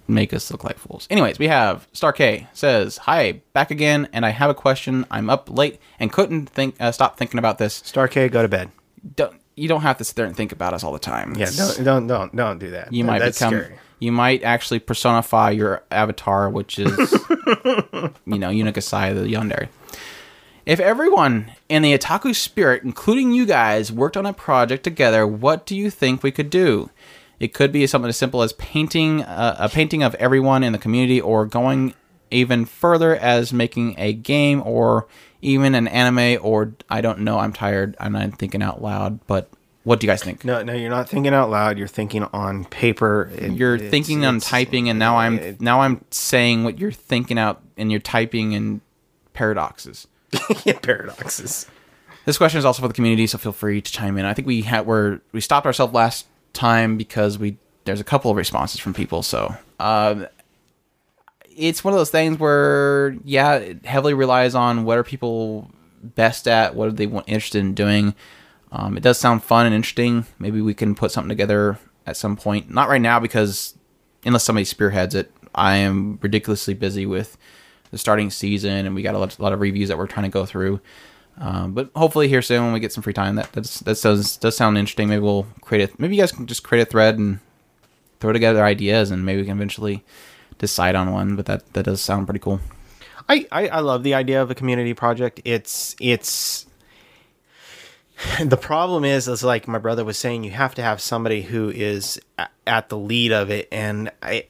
make us look like fools. Anyways, we have Star K says, "Hi, back again, and I have a question. I'm up late and couldn't think uh, stop thinking about this." Star K, go to bed. Don't. You don't have to sit there and think about us all the time. It's, yeah, don't, don't, don't, don't do that. You might That's become, scary. You might actually personify your avatar, which is, you know, Unikasai the Yandere. If everyone in the otaku spirit, including you guys, worked on a project together, what do you think we could do? It could be something as simple as painting uh, a painting of everyone in the community, or going even further as making a game or even an anime, or I don't know, I'm tired and I'm thinking out loud, but what do you guys think? No, no, you're not thinking out loud. You're thinking on paper. It, you're it's, thinking it's, on typing, and now I'm it, now I'm saying what you're thinking out, and you're typing in paradoxes. Yeah, paradoxes. This question is also for the community, so feel free to chime in. I think we had we're, we stopped ourselves last time because we there's a couple of responses from people. So um, it's one of those things where, yeah, it heavily relies on what are people best at, what are they want, interested in doing. Um, it does sound fun and interesting. Maybe we can put something together at some point. Not right now, because unless somebody spearheads it, I am ridiculously busy with the starting season, and we got a lot, a lot of reviews that we're trying to go through. Um, but hopefully here soon when we get some free time, that that's, that does does sound interesting. Maybe we'll create a maybe you guys can just create a thread and throw together ideas, and maybe we can eventually decide on one. But that, that does sound pretty cool. I, I, I love the idea of a community project. It's it's the problem is is like my brother was saying, you have to have somebody who is at the lead of it, and I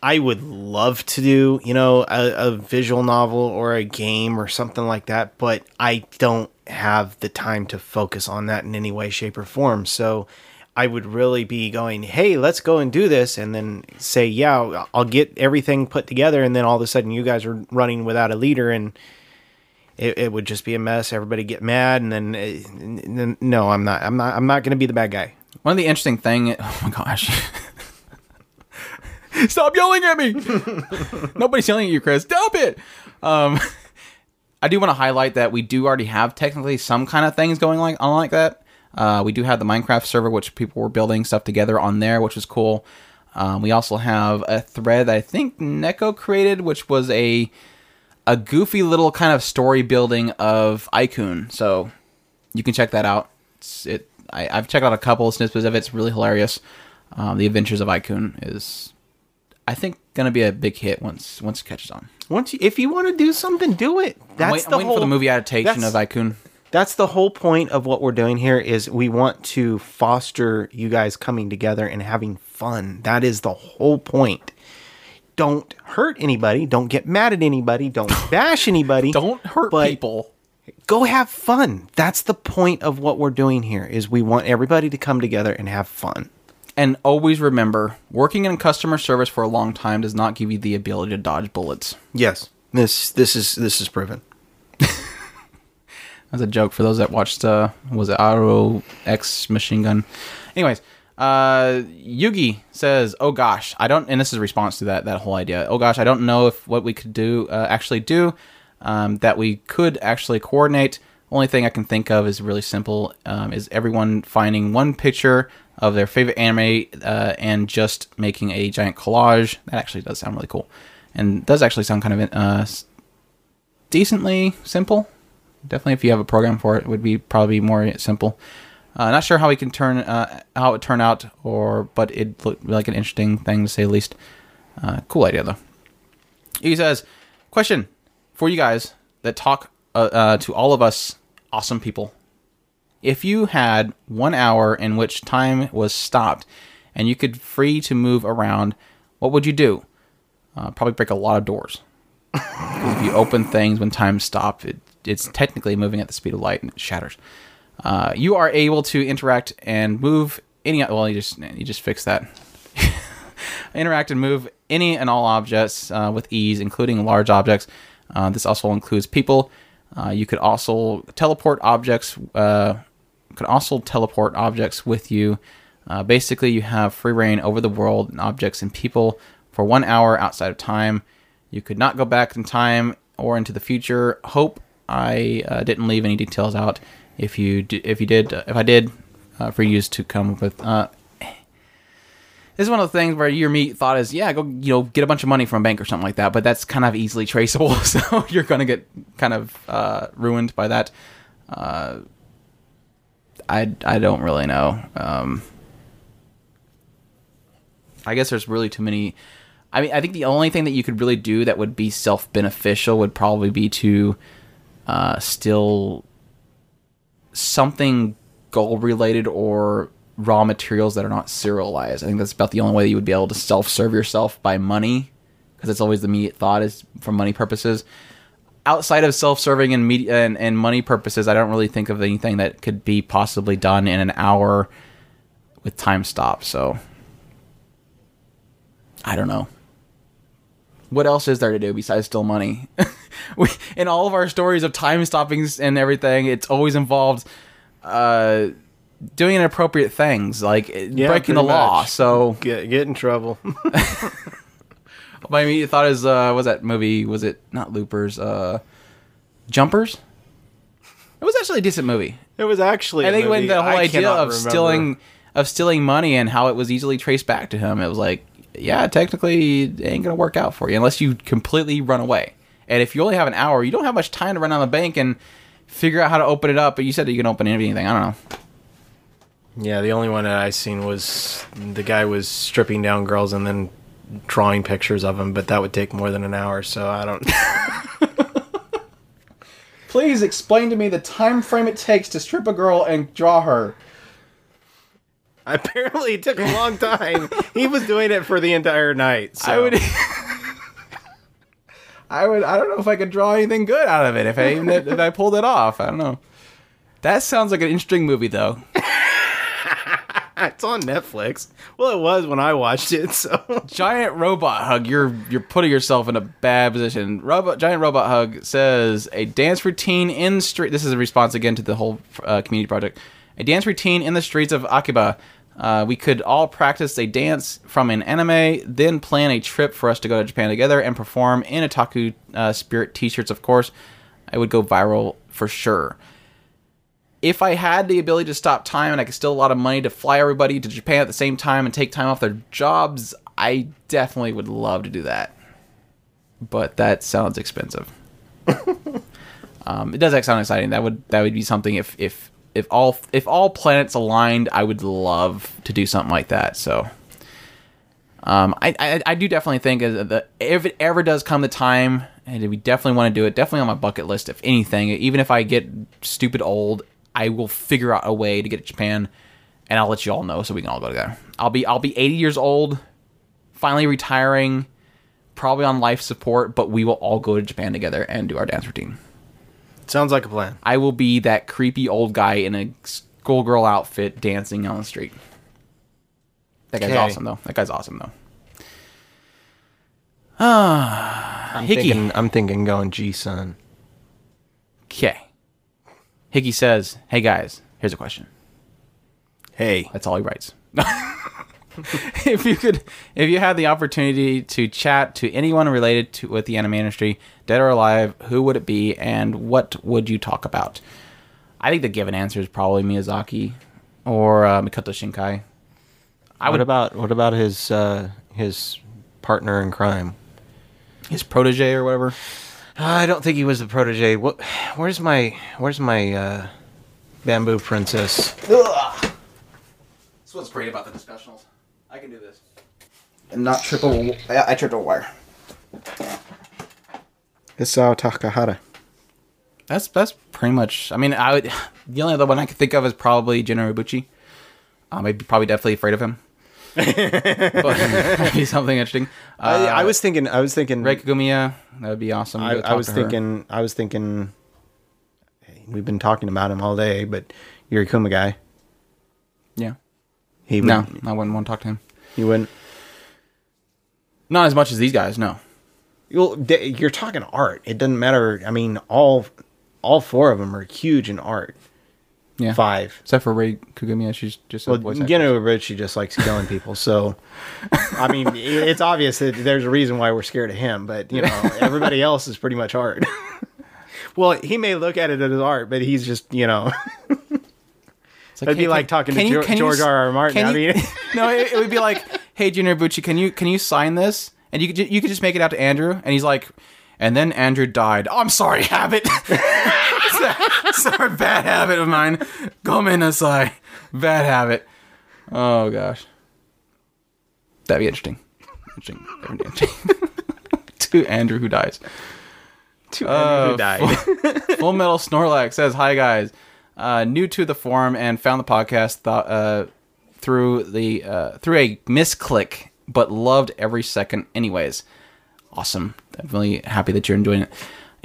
I would love to do, you know, a, a visual novel or a game or something like that, but I don't have the time to focus on that in any way, shape, or form. So I would really be going, hey, let's go and do this, and then say, yeah, I'll get everything put together, and then all of a sudden you guys are running without a leader, and it, it would just be a mess. Everybody get mad, and then, and then no, I'm not. I'm not. I'm not going to be the bad guy. One of the interesting thing. Oh my gosh. Stop yelling at me. Nobody's yelling at you, Chris. Stop it. Um, I do want to highlight that we do already have technically some kind of things going like on like that. Uh, we do have the Minecraft server, which people were building stuff together on there, which was cool. Um, we also have a thread that I think Neko created, which was a a goofy little kind of story building of Icon. So you can check that out. It's, it I, I've checked out a couple of snippets of it. It's really hilarious. Um, the Adventures of Icon is, I think, gonna be a big hit once once it catches on. Once you, if you want to do something, do it. That's I'm wait, I'm the waiting whole, for the movie adaptation of Icon. That's the whole point of what we're doing here. Is we want to foster you guys coming together and having fun. That is the whole point. Don't hurt anybody. Don't get mad at anybody. Don't bash anybody. Don't hurt people. Go have fun. That's the point of what we're doing here. Is we want everybody to come together and have fun. And always remember, working in customer service for a long time does not give you the ability to dodge bullets. Yes, this this is this is proven. That's a joke for those that watched. Uh, was it Aro X Machine Gun? Anyways, uh, Yugi says, "Oh gosh, I don't." And this is a response to that that whole idea. Oh gosh, I don't know if what we could do uh, actually do um, that we could actually coordinate. Only thing I can think of is really simple: um, is everyone finding one picture of their favorite anime uh, and just making a giant collage. That actually does sound really cool, and does actually sound kind of uh, decently simple. Definitely, if you have a program for it, it would be probably more simple. Uh, not sure how we can turn uh, how it turned out, or but it looked like an interesting thing to say the least. Uh, cool idea though. He says, "Question for you guys that talk." Uh, uh, to all of us awesome people, if you had one hour in which time was stopped and you could free to move around, what would you do? Uh, probably break a lot of doors. If you open things when time's stopped, it, it's technically moving at the speed of light and it shatters. Uh, you are able to interact and move any... Well, you just, you just fixed that. Interact and move any and all objects uh, with ease, including large objects. Uh, this also includes people. Uh, you could also teleport objects. Uh, could also teleport objects with you. Uh, basically, you have free reign over the world and objects and people for one hour outside of time. You could not go back in time or into the future. Hope I uh, didn't leave any details out. If you d- if you did, uh, if I did, uh, for you to come up with. Uh, This is one of the things where your meat thought is, yeah, go, you know, get a bunch of money from a bank or something like that, but that's kind of easily traceable, so you're going to get kind of uh, ruined by that. Uh, I, I don't really know. Um, I guess there's really too many... I mean, I think the only thing that you could really do that would be self-beneficial would probably be to uh, still something goal-related or... raw materials that are not serialized. I think that's about the only way that you would be able to self-serve yourself by money, because it's always the immediate thought is for money purposes. Outside of self-serving and media and, and money purposes, I don't really think of anything that could be possibly done in an hour with time stop. So I don't know. What else is there to do besides steal money? we, in all of our stories of time stoppings and everything, it's always involved uh, doing inappropriate things, like yeah, breaking the law. Much. So get, get in trouble. My immediate thought is, uh, what was that movie? Was it not Loopers? Uh, Jumpers? It was actually a decent movie. It was actually. I think a movie. When the whole I idea of remember. stealing of stealing money and how it was easily traced back to him, it was like, yeah, technically it ain't gonna work out for you unless you completely run away. And if you only have an hour, you don't have much time to run out of the bank and figure out how to open it up. But you said that you can open anything. I don't know. Yeah, the only one that I seen was the guy was stripping down girls and then drawing pictures of them, but that would take more than an hour, so I don't. Please explain to me the time frame it takes to strip a girl and draw her. Apparently, it took a long time. He was doing it for the entire night. So. I would. I would. I don't know if I could draw anything good out of it. If I even if, if I pulled it off, I don't know. That sounds like an interesting movie, though. It's on Netflix. Well, it was when I watched it. So Giant Robot Hug, you're you're putting yourself in a bad position. Robot Giant Robot Hug says a dance routine in street. This is a response again to the whole uh, community project. A dance routine in the streets of Akiba. Uh, we could all practice a dance from an anime, then plan a trip for us to go to Japan together and perform in Otaku uh, Spirit t-shirts. Of course, it would go viral for sure. If I had the ability to stop time and I could steal a lot of money to fly everybody to Japan at the same time and take time off their jobs, I definitely would love to do that. But that sounds expensive. um, it does sound exciting. That would that would be something if if if all if all planets aligned, I would love to do something like that. So, um, I, I I do definitely think that if it ever does come the time, and we definitely want to do it. Definitely on my bucket list. If anything, even if I get stupid old, I will figure out a way to get to Japan, and I'll let you all know so we can all go together. I'll be I'll be eighty years old, finally retiring, probably on life support, but we will all go to Japan together and do our dance routine. Sounds like a plan. I will be that creepy old guy in a schoolgirl outfit dancing on the street. That guy's okay. awesome, though. That guy's awesome, though. Ah, I'm Hickey. Thinking, I'm thinking going G-Sun. Okay. Hickey says, hey guys, here's a question. Hey. That's all he writes. If you could, if you had the opportunity to chat to anyone related to with the anime industry, dead or alive, who would it be and what would you talk about? I think the given answer is probably Miyazaki or uh, Makoto Shinkai. I what would, about what about his uh, his partner in crime? His protege or whatever? I don't think he was the protege. What, where's my Where's my uh, bamboo princess? Ugh. That's what's great about the discussionals. I can do this. And not triple. I, I tripped a wire. Isao Takahara. That's that's pretty much. I mean, I would. The only other one I could think of is probably Jin Uebuchi. Um, I'd be probably definitely afraid of him. But that'd be something interesting. Uh, I, I was thinking. I was thinking. Reikugumiya. That would be awesome. I, I was thinking. I was thinking. Hey, we've been talking about him all day, but Yurikuma guy. Yeah. He would, no, I wouldn't want to talk to him. You wouldn't. Not as much as these guys. No. You'll, you're talking art. It doesn't matter. I mean, all all four of them are huge in art. Yeah. Five. Except for Rei Kaguya, she's just well, a voice actress. Well, Geno Uebuchi just likes killing people, so... I mean, it's obvious that there's a reason why we're scared of him, but, you know, everybody else is pretty much art. Well, he may look at it as art, but he's just, you know... It's like, It'd hey, be can, like talking to you, George R. R. Martin. I mean, no, it, it would be like, hey, Jin Uebuchi, can you can you sign this? And you could, you could just make it out to Andrew, and he's like... And then Andrew died. Oh, I'm sorry, habit. Sorry, bad habit of mine. Gomenasai. Bad habit. Oh, gosh. That'd be interesting. Interesting. Interesting. To Andrew who dies. To Andrew uh, who died. Full, Full Metal Snorlax says, hi, guys. Uh, new to the forum and found the podcast th- uh, through, the, uh, through a misclick, but loved every second anyways. Awesome. I'm really happy that you're enjoying it.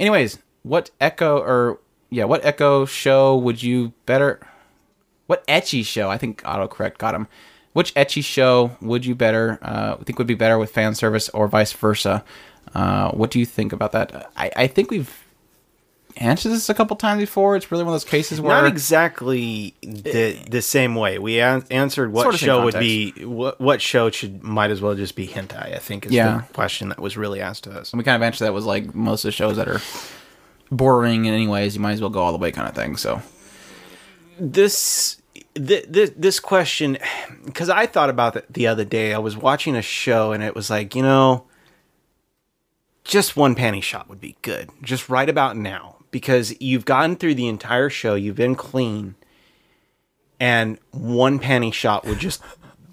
Anyways, what Echo or yeah, what Echo show would you better? What ecchi show? I think autocorrect got him. Which ecchi show would you better uh, think would be better with fan service or vice versa? Uh, what do you think about that? I, I think we've answered this a couple times before. It's really one of those cases where not exactly the the same way. We an- answered what sort of show would be what what show should might as well just be hentai. I think is yeah. the question that was really asked to us, and we kind of answered that was like most of the shows that are boring in any ways. You might as well go all the way, kind of thing. So this. This this question, because I thought about it the other day. I was watching a show and it was like, you know, just one panty shot would be good. Just right about now, because you've gotten through the entire show, you've been clean, and one panty shot would just,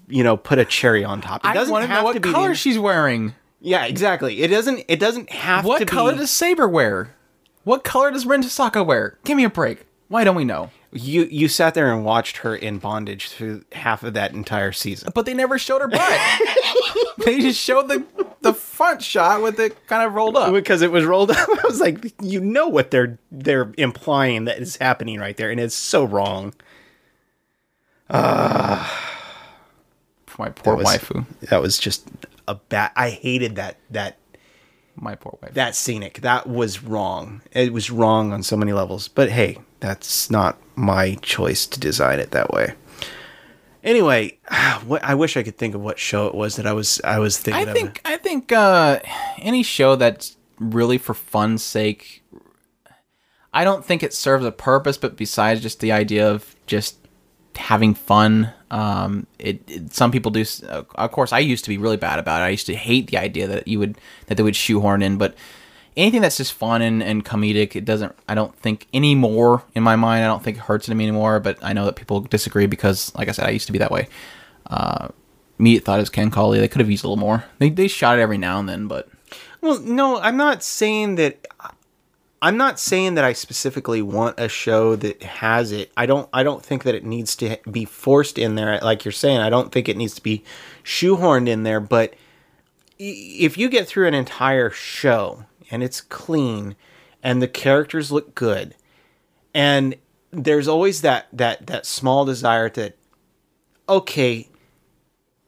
you know, put a cherry on top. It doesn't I have know what to be color the, she's wearing. Yeah, exactly. It doesn't. It doesn't have. What to color be, does Saber wear? What color does Rin Tohsaka wear? Give me a break. Why don't we know? You you sat there and watched her in bondage through half of that entire season. But they never showed her butt. They just showed the the front shot with it kind of rolled up. Because it was rolled up. I was like, you know what they're they're implying that is happening right there, and it's so wrong. Uh, My poor that was, waifu. That was just a bad... I hated that that My poor wife. That scenic. That was wrong. It was wrong on so many levels. But hey, that's not my choice to design it that way. Anyway, what, I wish I could think of what show it was that I was I was thinking. I think of. I think uh, any show that's really for fun's sake. I don't think it serves a purpose, but besides just the idea of just having fun. Um, it, it some people do. Uh, of course, I used to be really bad about it. I used to hate the idea that you would that they would shoehorn in. But anything that's just fun and, and comedic, it doesn't. I don't think anymore in my mind. I don't think it hurts me anymore. But I know that people disagree because, like I said, I used to be that way. Uh, me thought it was Ken Colley. They could have used a little more. They they shot it every now and then, but well, no, I'm not saying that. I'm not saying that I specifically want a show that has it. I don't I don't think that it needs to be forced in there. Like you're saying, I don't think it needs to be shoehorned in there. But if you get through an entire show and it's clean and the characters look good, and there's always that, that, that small desire to, okay,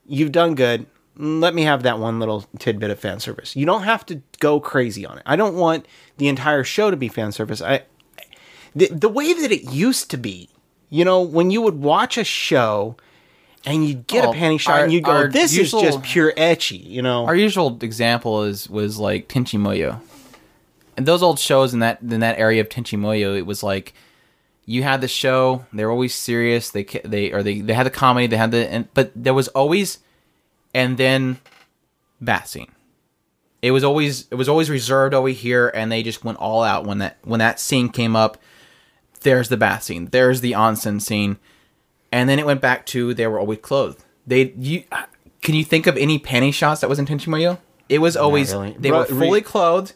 you've done good. Let me have that one little tidbit of fan service. You don't have to go crazy on it. I don't want the entire show to be fan service. I, the, the way that it used to be, you know, when you would watch a show and you'd get oh, a panty shot our, and you'd go, this usual, is just pure ecchi, you know. Our usual example is was like Tenchi Muyo. And those old shows in that in that area of Tenchi Muyo, it was like, you had the show, they were always serious, they they or they, they had the comedy, they had the, and, but there was always... And then bath scene. It was always it was always reserved over here, and they just went all out when that when that scene came up. There's the bath scene. There's the onsen scene, and then it went back to they were always clothed. They you can you think of any panty shots that was in Tenchi Muyo? It was always really. they Ru- were fully Ru- clothed,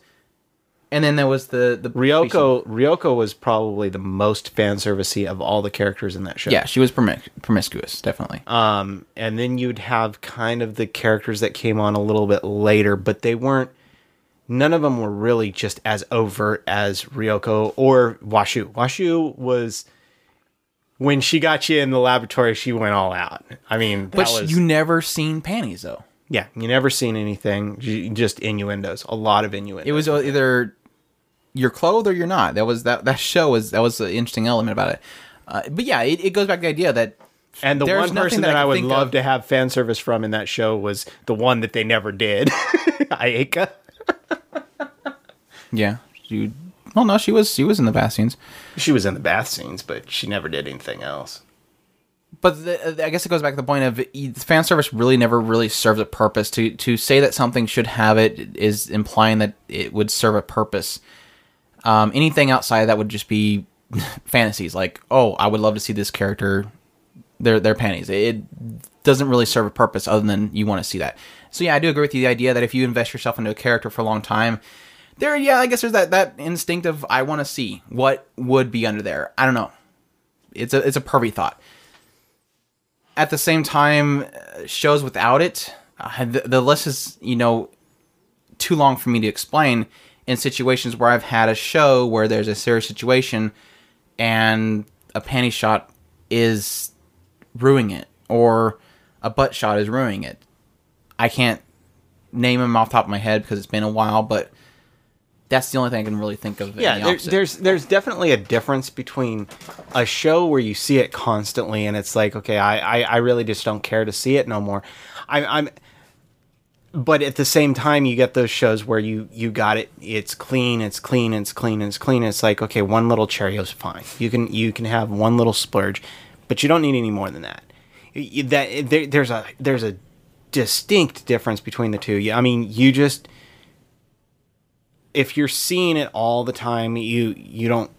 and then there was the the Ryoko. Species. Ryoko was probably the most fan servicey of all the characters in that show. Yeah, she was promis- promiscuous, definitely. Um, and then you'd have kind of the characters that came on a little bit later, but they weren't. None of them were really just as overt as Ryoko or Washu. Washu was when she got you in the laboratory, she went all out. I mean, that but was, you never seen panties though. Yeah, you never seen anything. Just innuendos, a lot of innuendos. It was either. You're clothed or you're not. That was that, that show was that was the interesting element about it. Uh, but yeah, it, it goes back to the idea that and the one person that, that I, I would love of, to have fan service from in that show was the one that they never did, Aika. Yeah, you. Well, no, she was she was in the bath scenes. She was in the bath scenes, but she never did anything else. But the, I guess it goes back to the point of fan service really never really serves a purpose. To to say that something should have it is implying that it would serve a purpose. Um, anything outside of that would just be fantasies. Like, oh, I would love to see this character, their their panties. It doesn't really serve a purpose other than you want to see that. So yeah, I do agree with you. The idea that if you invest yourself into a character for a long time, there, yeah, I guess there's that, that instinct of I want to see what would be under there. I don't know. It's a it's a pervy thought. At the same time, shows without it, uh, the, the list is you know too long for me to explain. In situations where I've had a show where there's a serious situation and a panty shot is ruining it, or a butt shot is ruining it. I can't name him off the top of my head because it's been a while, but that's the only thing I can really think of. Yeah, the there, there's there's definitely a difference between a show where you see it constantly and it's like, okay, I, I, I really just don't care to see it no more. I, I'm, but at the same time, you get those shows where you, you got it, it's clean, it's clean, it's clean, it's clean. It's like, okay, one little Cheerio's fine. You can you can have one little splurge, but you don't need any more than that. That there, there's a there's a distinct difference between the two. I mean, you just. If you're seeing it all the time, you you don't.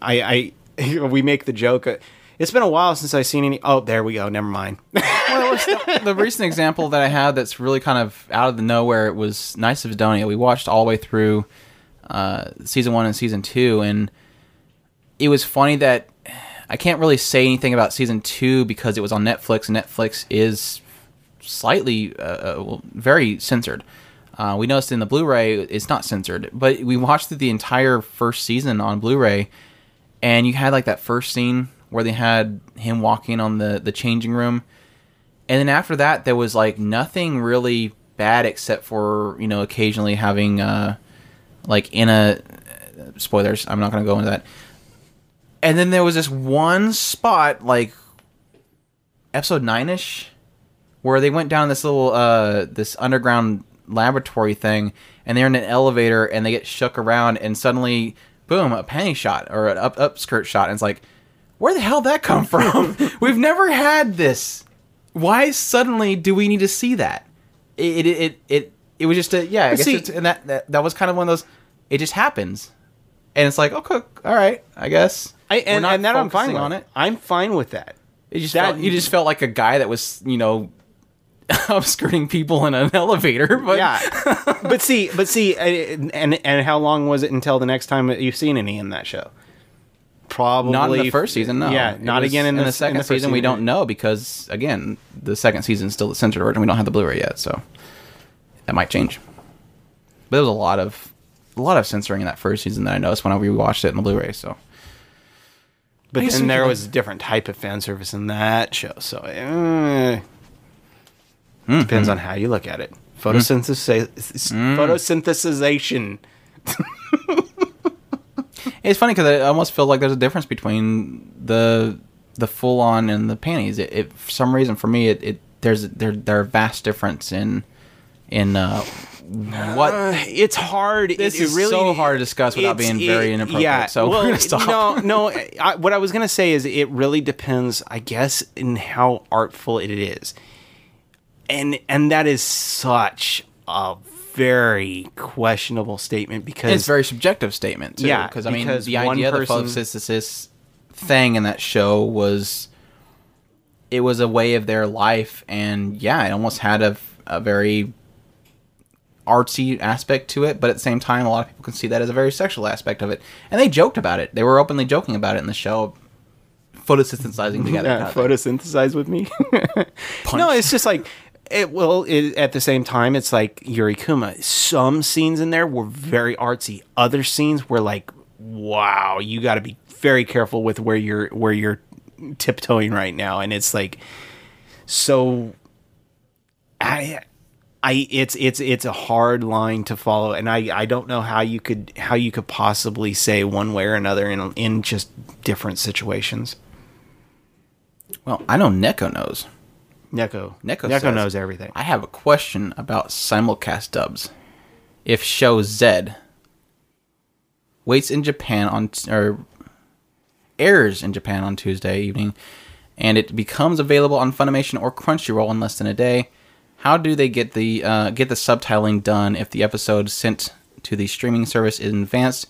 I, I we make the joke. It's been a while since I've seen any. Oh, there we go. Never mind. Well, it's the, the recent example that I had that's really kind of out of the nowhere. It was Knights of Sidonia. We watched all the way through uh, season one and season two, and it was funny that I can't really say anything about season two because it was on Netflix, and Netflix is slightly, uh, well, very censored. Uh, we noticed in the Blu-ray, it's not censored, but we watched through the entire first season on Blu-ray, and you had like that first scene where they had him walking on the, the changing room, and then after that, there was like nothing really bad except for, you know, occasionally having, uh, like in a, spoilers, I'm not going to go into that, and then there was this one spot, like, episode nine-ish, where they went down this little, uh, this underground laboratory thing, and they're in an elevator and they get shook around, and suddenly boom, a panty shot or an up upskirt shot, and it's like, where the hell did that come from? We've never had this. Why suddenly do we need to see that? It it it it, it was just a yeah. I guess see, it's, and that, that that was kind of one of those. It just happens, and it's like, okay, all right, I guess. I and, and that I'm fine on with. it. I'm fine with that. It just that, felt, you just felt like a guy that was, you know, upskirting people in an elevator, but yeah. But see, but see, and, and and how long was it until the next time you've seen any in that show? Probably not in the first season. No, yeah, not again in, in the, the second in the season, season. We don't know because again, the second season is still the censored version. We don't have the Blu-ray yet, so that might change. But there was a lot of a lot of censoring in that first season that I noticed when I rewatched it in the Blu-ray. So, but and there was a different type of fan service in that show. So. Uh, Mm-hmm. Depends on how you look at it. Photosynthesis, mm. photosynthesization. It's funny because I almost feel like there's a difference between the the full on and the panties. It, it for some reason for me, it, it there's there there are vast difference in in uh, what uh, it's hard. This it, is it really, so hard to discuss without being it, very inappropriate. Yeah, so well, we're gonna stop. No, no. I, what I was gonna say is it really depends, I guess, in how artful it is. And and that is such a very questionable statement because... It's a very subjective statement, too. Yeah, because, I mean, the idea person, of the photosynthesis thing in that show was... It was a way of their life, and yeah, it almost had a, a very artsy aspect to it, but at the same time, a lot of people can see that as a very sexual aspect of it. And they joked about it. They were openly joking about it in the show... Photosynthesizing together. Yeah, photosynthesize with me? No, it's just like... It will. It, at the same time, it's like Yurikuma. Some scenes in there were very artsy. Other scenes were like, "Wow, you got to be very careful with where you're where you're tiptoeing right now." And it's like, so, I, I, it's it's it's a hard line to follow, and I, I don't know how you could how you could possibly say one way or another in in just different situations. Well, I know Neko knows. Neko. Neko, Neko says, knows everything. I have a question about simulcast dubs. If show Z waits in Japan on t- or airs in Japan on Tuesday evening, and it becomes available on Funimation or Crunchyroll in less than a day, how do they get the uh, get the subtitling done if the episode sent to the streaming service is advanced?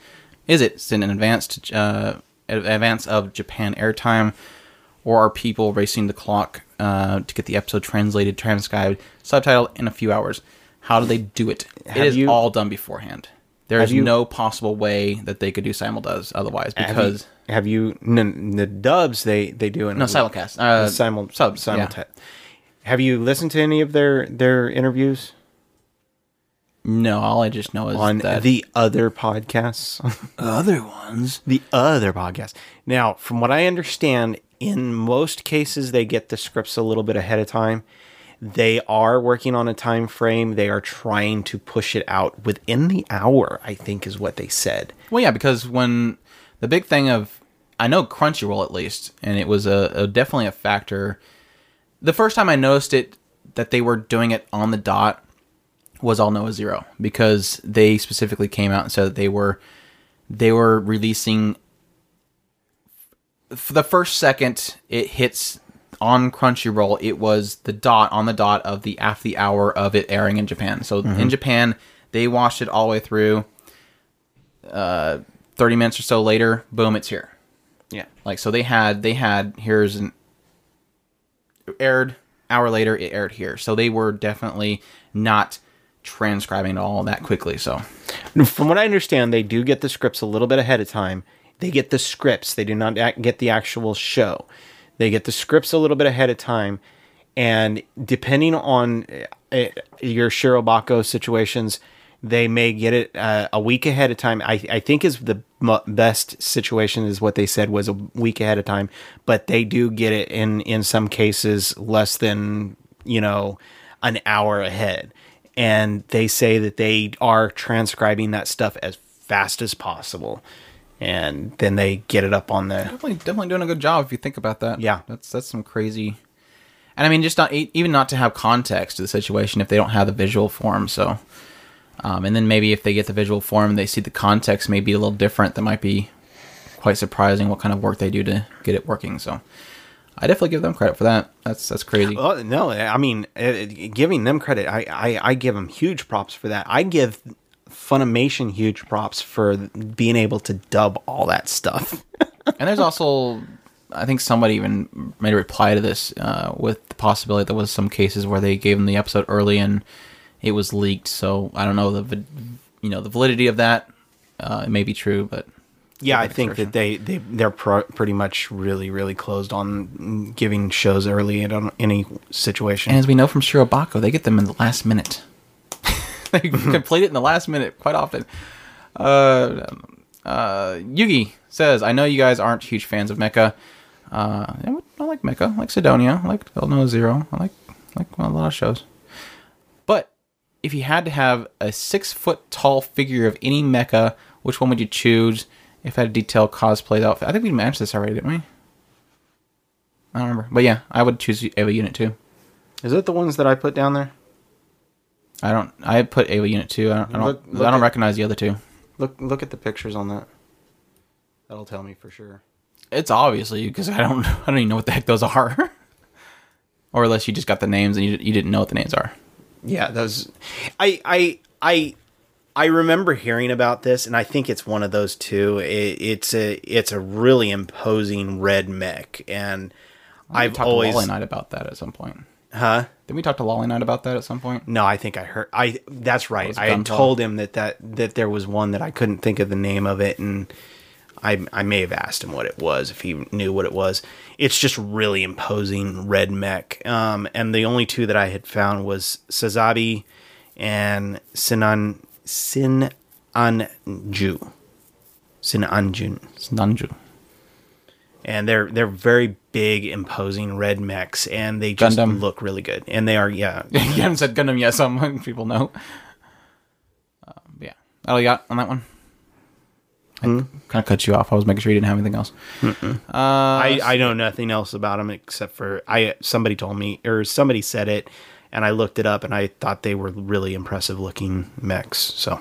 Is it sent in advance to, uh, advance of Japan airtime, or are people racing the clock? Uh, to get the episode translated, transcribed, subtitled in a few hours. How do they do it? Have it is you, all done beforehand. There is you, no possible way that they could do simul-dubs otherwise because... Have you... Have you n- the dubs they, they do in... No, simulcast. Uh, simul, sub, simul- yeah. Have you listened to any of their, their interviews? No, all I just know is on that... On the other podcasts. Other ones? The other podcasts. Now, from what I understand... In most cases, they get the scripts a little bit ahead of time. They are working on a time frame. They are trying to push it out within the hour, I think is what they said. Well, yeah, because when the big thing of, I know Crunchyroll at least, and it was a, a definitely a factor. The first time I noticed it, that they were doing it on the dot, was All Noah Zero, because they specifically came out and said that they were, they were releasing for the first second it hits on Crunchyroll, it was the dot on the dot of the after the hour of it airing in Japan. So mm-hmm. in Japan, they watched it all the way through. Uh, thirty minutes or so later, boom, it's here. Yeah, like so they had they had here's an aired hour later, it aired here. So they were definitely not transcribing all that quickly. So from what I understand, they do get the scripts a little bit ahead of time. They get the scripts. They do not get the actual show. They get the scripts a little bit ahead of time. And depending on your Shirobako situations, they may get it uh, a week ahead of time. I, I think is the m- best situation is what they said was a week ahead of time. But they do get it in, in some cases less than, you know, an hour ahead. And they say that they are transcribing that stuff as fast as possible. And then they get it up on the... Definitely, definitely doing a good job if you think about that. Yeah. That's that's some crazy... And I mean, just not even not to have context to the situation if they don't have the visual form, so... Um, and then maybe if they get the visual form, they see the context may be a little different. That might be quite surprising what kind of work they do to get it working. So I definitely give them credit for that. That's that's crazy. Well, no, I mean, giving them credit, I, I, I give them huge props for that. I give Funimation huge props for being able to dub all that stuff. And there's also, I think somebody even made a reply to this uh, with the possibility that there was some cases where they gave them the episode early and it was leaked, so I don't know the, you know, the validity of that. Uh, it may be true, but yeah, I think that they they they're pro- pretty much really really closed on giving shows early in any situation. And as we know from Shirobako, they get them in the last minute. They complete it in the last minute quite often. Uh, uh, Yugi says, "I know you guys aren't huge fans of Mecha. Uh, I like Mecha, I like Sidonia, I like Bell No Zero, I like I like well, a lot of shows." If you had to have a six-foot-tall figure of any mecha, which one would you choose if I had a detailed cosplayed outfit? I think we matched this already, didn't we? I don't remember. But yeah, I would choose Ava Unit two. Is it the ones that I put down there? I don't... I put Ava Unit two. I don't, I don't, look, look I don't at, recognize the other two. Look Look at the pictures on that. That'll tell me for sure. It's obviously, because I don't, I don't even know what the heck those are. Or unless you just got the names and you, you didn't know what the names are. Yeah, those. I I I I remember hearing about this, and I think it's one of those two. It, it's a it's a really imposing red mech, and I've talked always to Lolly Knight about that at some point. Huh? Did we talk to Lolly Knight about that at some point? No, I think I heard. I that's right. I had told him that, that that there was one that I couldn't think of the name of it, and I I may have asked him what it was if he knew what it was. It's just really imposing red mech. Um, and the only two that I had found was Sazabi and Sinan Sinanju. Sinanju. Sinanju. And they're they're very big, imposing red mechs, and they just Gundam. Look really good. And they are, yeah. You haven't said Gundam yet, so people know. Um, yeah. That'll you got on that one? I mm. kind of cut you off. I was making sure you didn't have anything else. Uh, I, I know nothing else about them except for I. Somebody told me, or somebody said it, and I looked it up, and I thought they were really impressive looking mechs. So,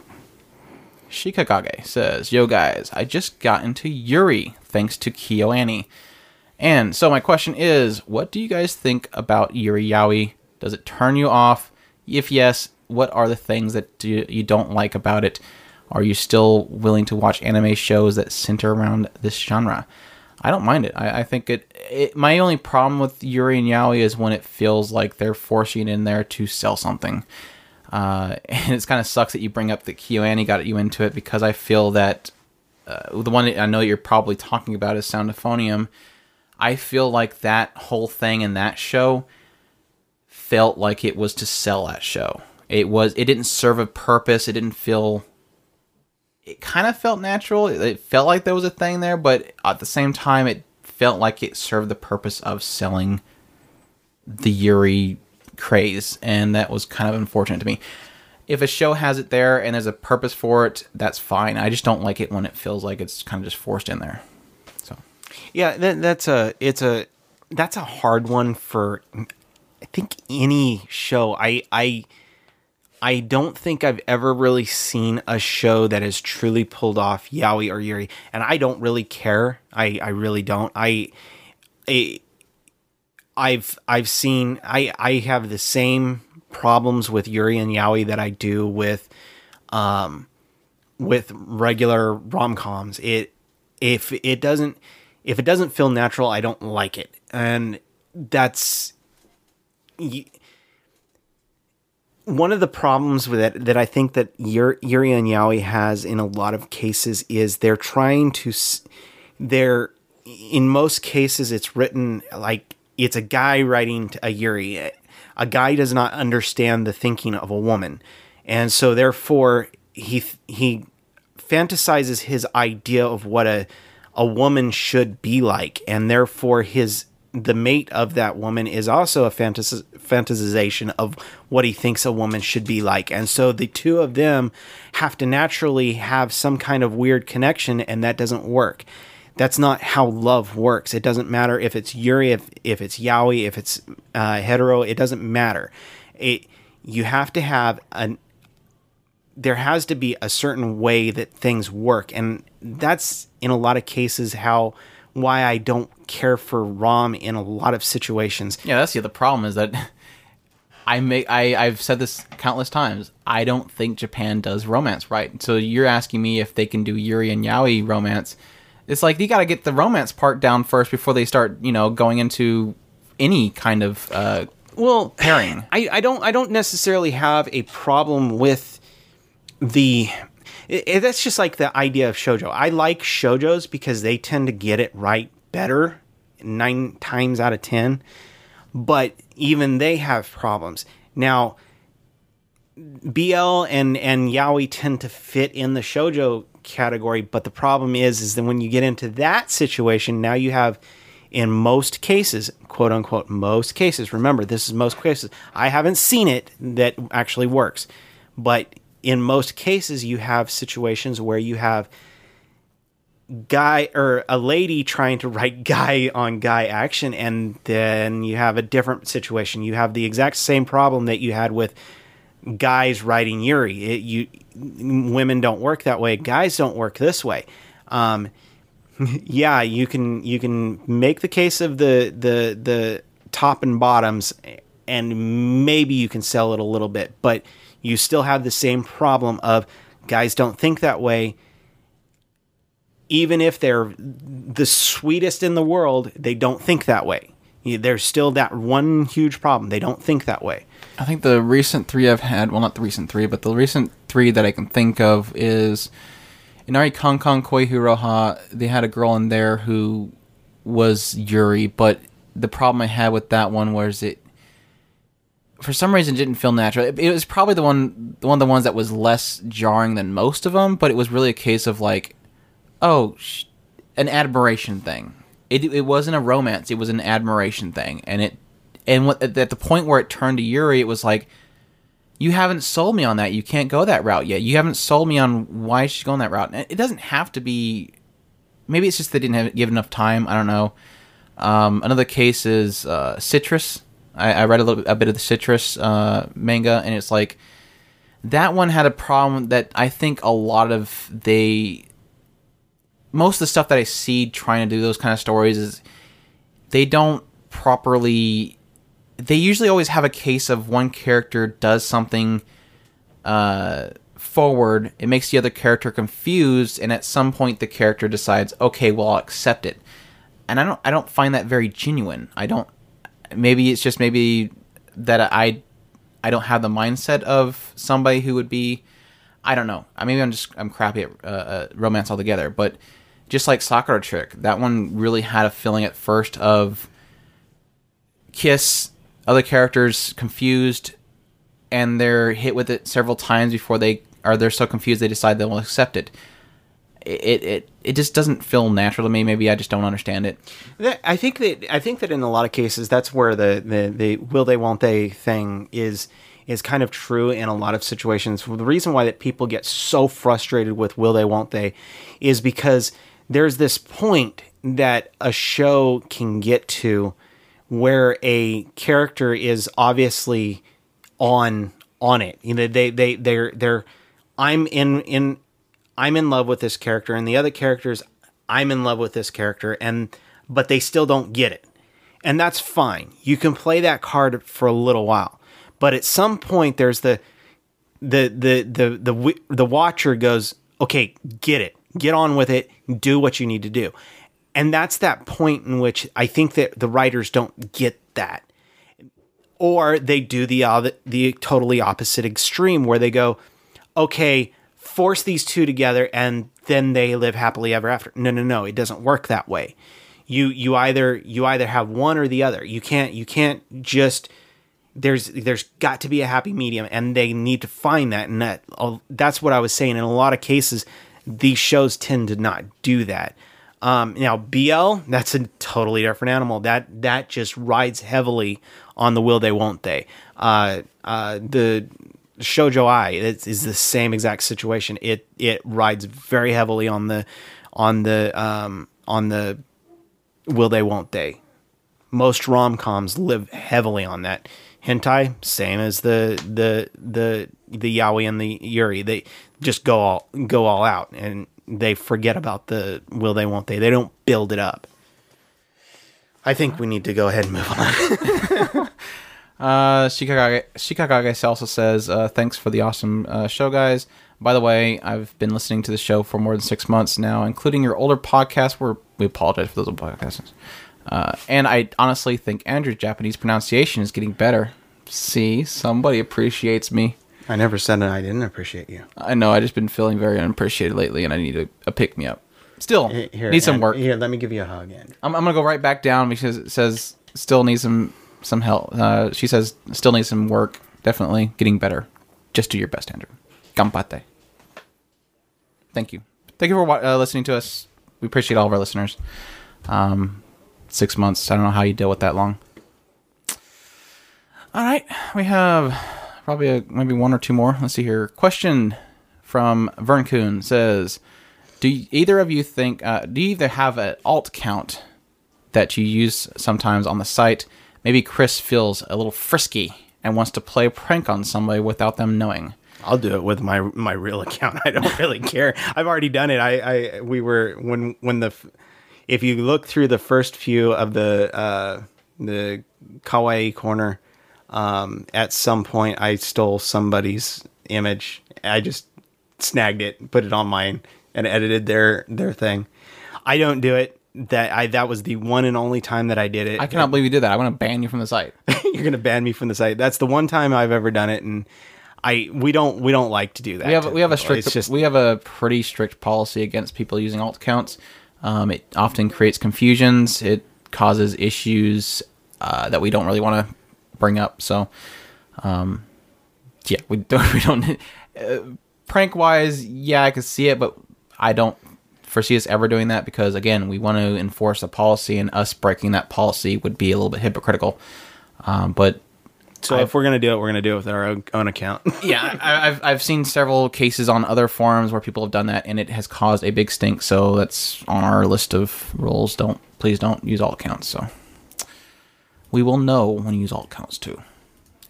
Shikakage says, "Yo guys, I just got into Yuri thanks to KyoAni, and so my question is, what do you guys think about Yuri Yaoi? Does it turn you off? If yes, what are the things that do, you don't like about it? Are you still willing to watch anime shows that center around this genre?" I don't mind it. I, I think it, it... My only problem with Yuri and Yaoi is when it feels like they're forcing in there to sell something. Uh, and it kind of sucks that you bring up that KyoAni got you into it, because I feel that... Uh, the one that I know you're probably talking about is Soundophonium. I feel like that whole thing in that show felt like it was to sell that show. It was. It didn't serve a purpose. It didn't feel... It kind of felt natural. It felt like there was a thing there, but at the same time, it felt like it served the purpose of selling the Yuri craze, and that was kind of unfortunate to me. If a show has it there and there's a purpose for it, that's fine. I just don't like it when it feels like it's kind of just forced in there. So, yeah, that, that's a it's a that's a hard one for I think any show. I I I don't think I've ever really seen a show that has truly pulled off yaoi or yuri, and I don't really care. I I really don't. I I I've I've seen I I have the same problems with yuri and yaoi that I do with um with regular rom-coms. It if it doesn't if it doesn't feel natural, I don't like it. And that's y- one of the problems with it that I think that yuri, yuri and yaoi has in a lot of cases is they're trying to they're in most cases it's written like it's a guy writing a yuri. A guy does not understand the thinking of a woman. And so therefore he he fantasizes his idea of what a a woman should be like, and therefore his the mate of that woman is also a fantas- fantasization of what he thinks a woman should be like. And so the two of them have to naturally have some kind of weird connection, and that doesn't work. That's not how love works. It doesn't matter if it's yuri, if, if it's yaoi, if it's uh, hetero. It doesn't matter. It you have to have an. There has to be a certain way that things work, and that's in a lot of cases how why I don't care for rom in a lot of situations. Yeah, that's the other problem is that I make I I've said this countless times. I don't think Japan does romance right. So you're asking me if they can do yuri and yaoi romance. It's like you got to get the romance part down first before they start, you know, going into any kind of uh, well pairing. I, I don't I don't necessarily have a problem with the. It, it, that's just like the idea of shoujo. I like shoujos because they tend to get it right better nine times out of ten, but even they have problems now. B L and and yaoi tend to fit in the shoujo category, but the problem is is that when you get into that situation, now you have in most cases, quote unquote, most cases, remember this is most cases, I haven't seen it that actually works, but in most cases you have situations where you have guy or a lady trying to write guy on guy action, and then you have a different situation. You have the exact same problem that you had with guys writing yuri. It, you women don't work that way. Guys don't work this way. Um, yeah, you can you can make the case of the the the top and bottoms, and maybe you can sell it a little bit, but you still have the same problem of guys don't think that way. Even if they're the sweetest in the world, they don't think that way. There's still that one huge problem. They don't think that way. I think the recent three I've had, well, not the recent three, but the recent three that I can think of is Inari Kankan Koi Huroha. They had a girl in there who was yuri, but the problem I had with that one was it, for some reason, didn't feel natural. It, it was probably the one, one of the ones that was less jarring than most of them, but it was really a case of like, oh, sh- an admiration thing. It it wasn't a romance. It was an admiration thing, and it. And at the point where it turned to yuri, it was like, you haven't sold me on that. You can't go that route yet. You haven't sold me on why she's going that route. And it doesn't have to be... Maybe it's just they didn't have, give enough time. I don't know. Um, another case is uh, Citrus. I, I read a little a bit of the Citrus uh, manga, and it's like... That one had a problem that I think a lot of they... Most of the stuff that I see trying to do those kind of stories is they don't properly... They usually always have a case of one character does something uh, forward. It makes the other character confused, and at some point the character decides, "Okay, well, I'll accept it." And I don't, I don't find that very genuine. I don't. Maybe it's just maybe that I, I don't have the mindset of somebody who would be. I don't know. Maybe I'm just I'm crappy at uh, uh, romance altogether. But just like Sakura Trick, that one really had a feeling at first of kiss. Other characters confused, and they're hit with it several times before they are. They're so confused they decide they will accept it. it it it just doesn't feel natural to me. Maybe I just don't understand it. I think that I think that in a lot of cases, that's where the the, the will they won't they thing is is kind of true in a lot of situations. The reason why that people get so frustrated with will they won't they is because there's this point that a show can get to where a character is obviously on on it. You know, they they they're they're I'm in in I'm in love with this character, and the other characters, I'm in love with this character, and but they still don't get it. And that's fine. You can play that card for a little while. But at some point there's the the the the the the, the watcher goes, "Okay, get it. Get on with it. Do what you need to do." And that's that point in which I think that the writers don't get that. Or they do the uh, the totally opposite extreme where they go, "Okay, force these two together and then they live happily ever after." No, no, no, it doesn't work that way. You you either you either have one or the other. You can't you can't just there's there's got to be a happy medium, and they need to find that, and that that's what I was saying. In a lot of cases, these shows tend to not do that. Um, now B L, that's a totally different animal. That that just rides heavily on the will they won't they. Uh, uh, the Shoujo Ai is the same exact situation. It it rides very heavily on the on the um, on the will they won't they. Most rom coms live heavily on that. Hentai, same as the the the the yaoi and the yuri. They just go all go all out, and they forget about the will they won't they. They don't build it up. I think we need to go ahead and move on. Uh, Shikagage, Shikagage also says, uh, thanks for the awesome uh, show, guys. By the way, I've been listening to the show for more than six months now, including your older podcasts. Where we apologize for those old podcasts. Uh, and I honestly think Andrew's Japanese pronunciation is getting better. See, somebody appreciates me. I never said that I didn't appreciate you. I know, I've just been feeling very unappreciated lately, and I need a, a pick-me-up. Still, here, here, need some and, work. Here, let me give you a hug, Andrew. I'm, I'm going to go right back down because it says, still need some... some help. Uh, she says, still needs some work. Definitely getting better. Just do your best, Andrew. Ganpatte. Thank you. Thank you for wa- uh, listening to us. We appreciate all of our listeners. Um, six months. I don't know how you deal with that long. All right. We have probably a, maybe one or two more. Let's see here. Question from Vern Kuhn says, do you, either of you think, uh, do you either have an alt count that you use sometimes on the site? Maybe Chris feels a little frisky and wants to play a prank on somebody without them knowing. I'll do it with my my real account. I don't really care. I've already done it. I, I we were when when the if you look through the first few of the uh, the Kawaii Corner, um, at some point I stole somebody's image. I just snagged it, put it on mine, and edited their their thing. I don't do it. That I that was the one and only time that I did it. I cannot believe you did that. I want to ban you from the site. You're going to ban me from the site. That's the one time I've ever done it, and I we don't we don't like to do that. We have we have a strict just, we have a pretty strict policy against people using alt accounts. Um, it often creates confusions. It causes issues uh, that we don't really want to bring up. So, um, yeah, we don't we don't uh, prank wise. Yeah, I could see it, but I don't foresee us ever doing that because, again, we want to enforce a policy, and us breaking that policy would be a little bit hypocritical. Um, but so I've, if we're going to do it, we're going to do it with our own, own account. Yeah, I, I've I've seen several cases on other forums where people have done that, and it has caused a big stink. So that's on our list of rules. Don't please don't use alt accounts. So we will know when you use alt accounts too.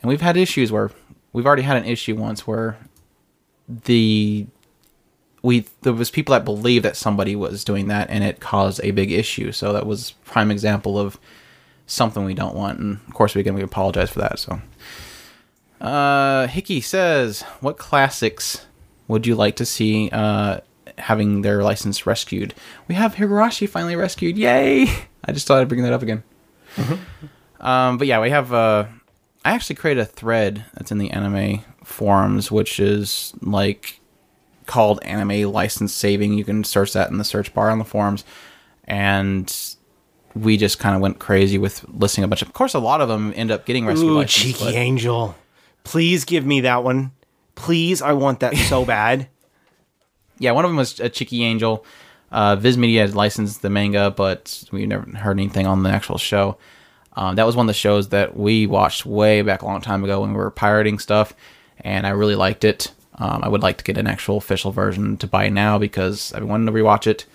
And we've had issues where we've already had an issue once where the We there was people that believed that somebody was doing that, and it caused a big issue. So that was a prime example of something we don't want. And of course, again, we apologize for that. So, uh, Hickey says, "What classics would you like to see uh, having their license rescued?" We have Higurashi finally rescued. Yay! I just thought I'd bring that up again. Mm-hmm. Um, but yeah, we have. Uh, I actually created a thread that's in the anime forums, which is like. Called Anime License Saving. You can search that in the search bar on the forums. And we just kind of went crazy with listing a bunch of... Of course, a lot of them end up getting rescue Ooh, license. Ooh, cheeky but... angel. Please give me that one. Please, I want that so bad. yeah, one of them was a Chiki Angel. Uh, Viz Media had licensed the manga, but we never heard anything on the actual show. Um, that was one of the shows that we watched way back a long time ago when we were pirating stuff, and I really liked it. Um, I would like to get an actual official version to buy now because I've been wanting to rewatch it.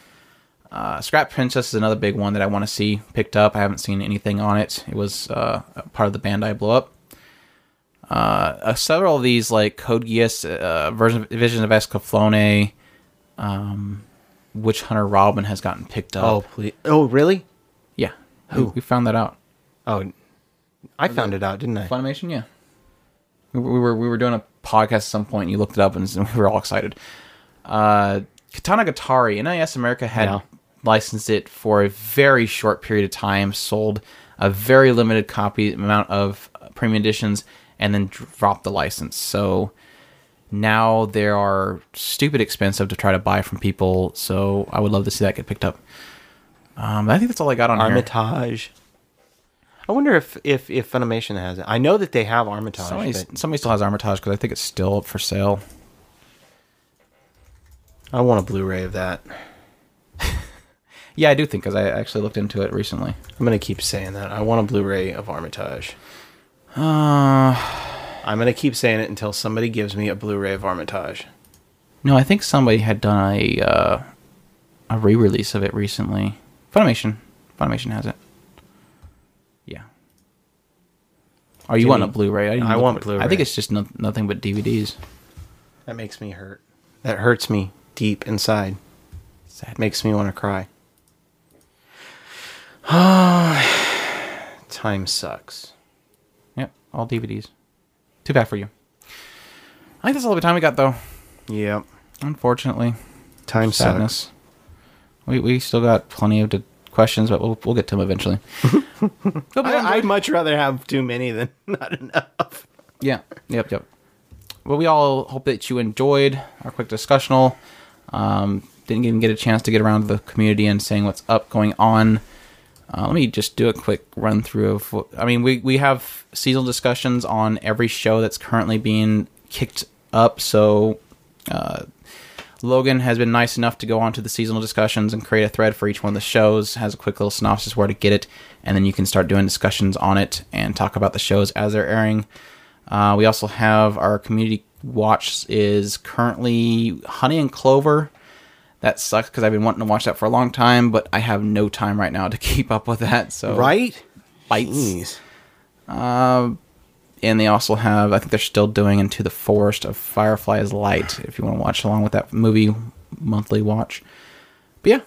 Uh, Scrap Princess is another big one that I want to see picked up. I haven't seen anything on it. It was uh, part of the Bandai blow up. Uh, uh, several of these, like Code Geass, uh, version of, Vision of Escaflowne, um, Witch Hunter Robin has gotten picked up. Oh, please. Oh, really? Yeah. Who? We, we found that out. Oh, I found it out, didn't I? Funimation, yeah. We, we were we were doing a podcast at some point, and you looked it up, and we were all excited. Uh, Katana Gatari, N I S America had no. licensed it for a very short period of time, sold a very limited copy amount of premium editions, and then dropped the license. So now they are stupid expensive to try to buy from people, so I would love to see that get picked up. Um, I think that's all I got on Armitage. here. Armitage. I wonder if, if, if Funimation has it. I know that they have Armitage. Somebody still has Armitage because I think it's still up for sale. I want a Blu-ray of that. Yeah, I do think because I actually looked into it recently. I'm going to keep saying that. I want a Blu-ray of Armitage. Uh, I'm going to keep saying it until somebody gives me a Blu-ray of Armitage. No, I think somebody had done a, uh, a re-release of it recently. Funimation. Funimation has it. Oh, you Jimmy, want a Blu-ray? I, didn't I want Blu-ray. I think it's just no, nothing but D V Ds. That makes me hurt. That hurts me deep inside. That makes me want to cry. Time sucks. Yep, all D V Ds. Too bad for you. I think that's all the time we got, though. Yep. Unfortunately. Time sadness. sucks. We we still got plenty of... De- questions, but we'll, we'll get to them eventually. I, I'd much rather have too many than not enough. Yeah. Yep. Yep. Well, we all hope that you enjoyed our quick discussional. Um, didn't even get a chance to get around to the community and saying what's up going on. Uh, let me just do a quick run through of what, I mean, we, we have seasonal discussions on every show that's currently being kicked up. So, uh, Logan has been nice enough to go on to the seasonal discussions and create a thread for each one of the shows, has a quick little synopsis where to get it, and then you can start doing discussions on it and talk about the shows as they're airing. Uh, we also have our community watch is currently Honey and Clover. That sucks because I've been wanting to watch that for a long time, but I have no time right now to keep up with that. So Right? Bites. Um... And they also have, I think they're still doing Into the Forest of Fireflies Light, if you want to watch along with that movie monthly watch. But yeah.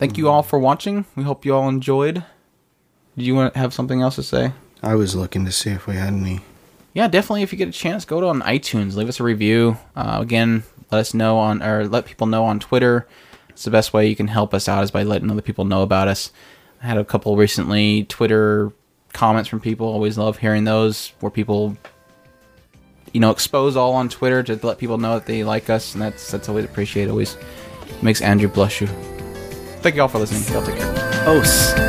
Thank you all for watching. We hope you all enjoyed. Did you want to have something else to say? I was looking to see if we had any. Yeah, definitely. If you get a chance, go to on iTunes. Leave us a review. Uh, again, let us know on, or let people know on Twitter. It's the best way you can help us out is by letting other people know about us. I had a couple recently, Twitter comments from people. Always love hearing those where people, you know, expose all on Twitter to let people know that they like us, and that's that's always appreciated. Always makes Andrew blush. You thank you all for listening. Y'all take care. Oh.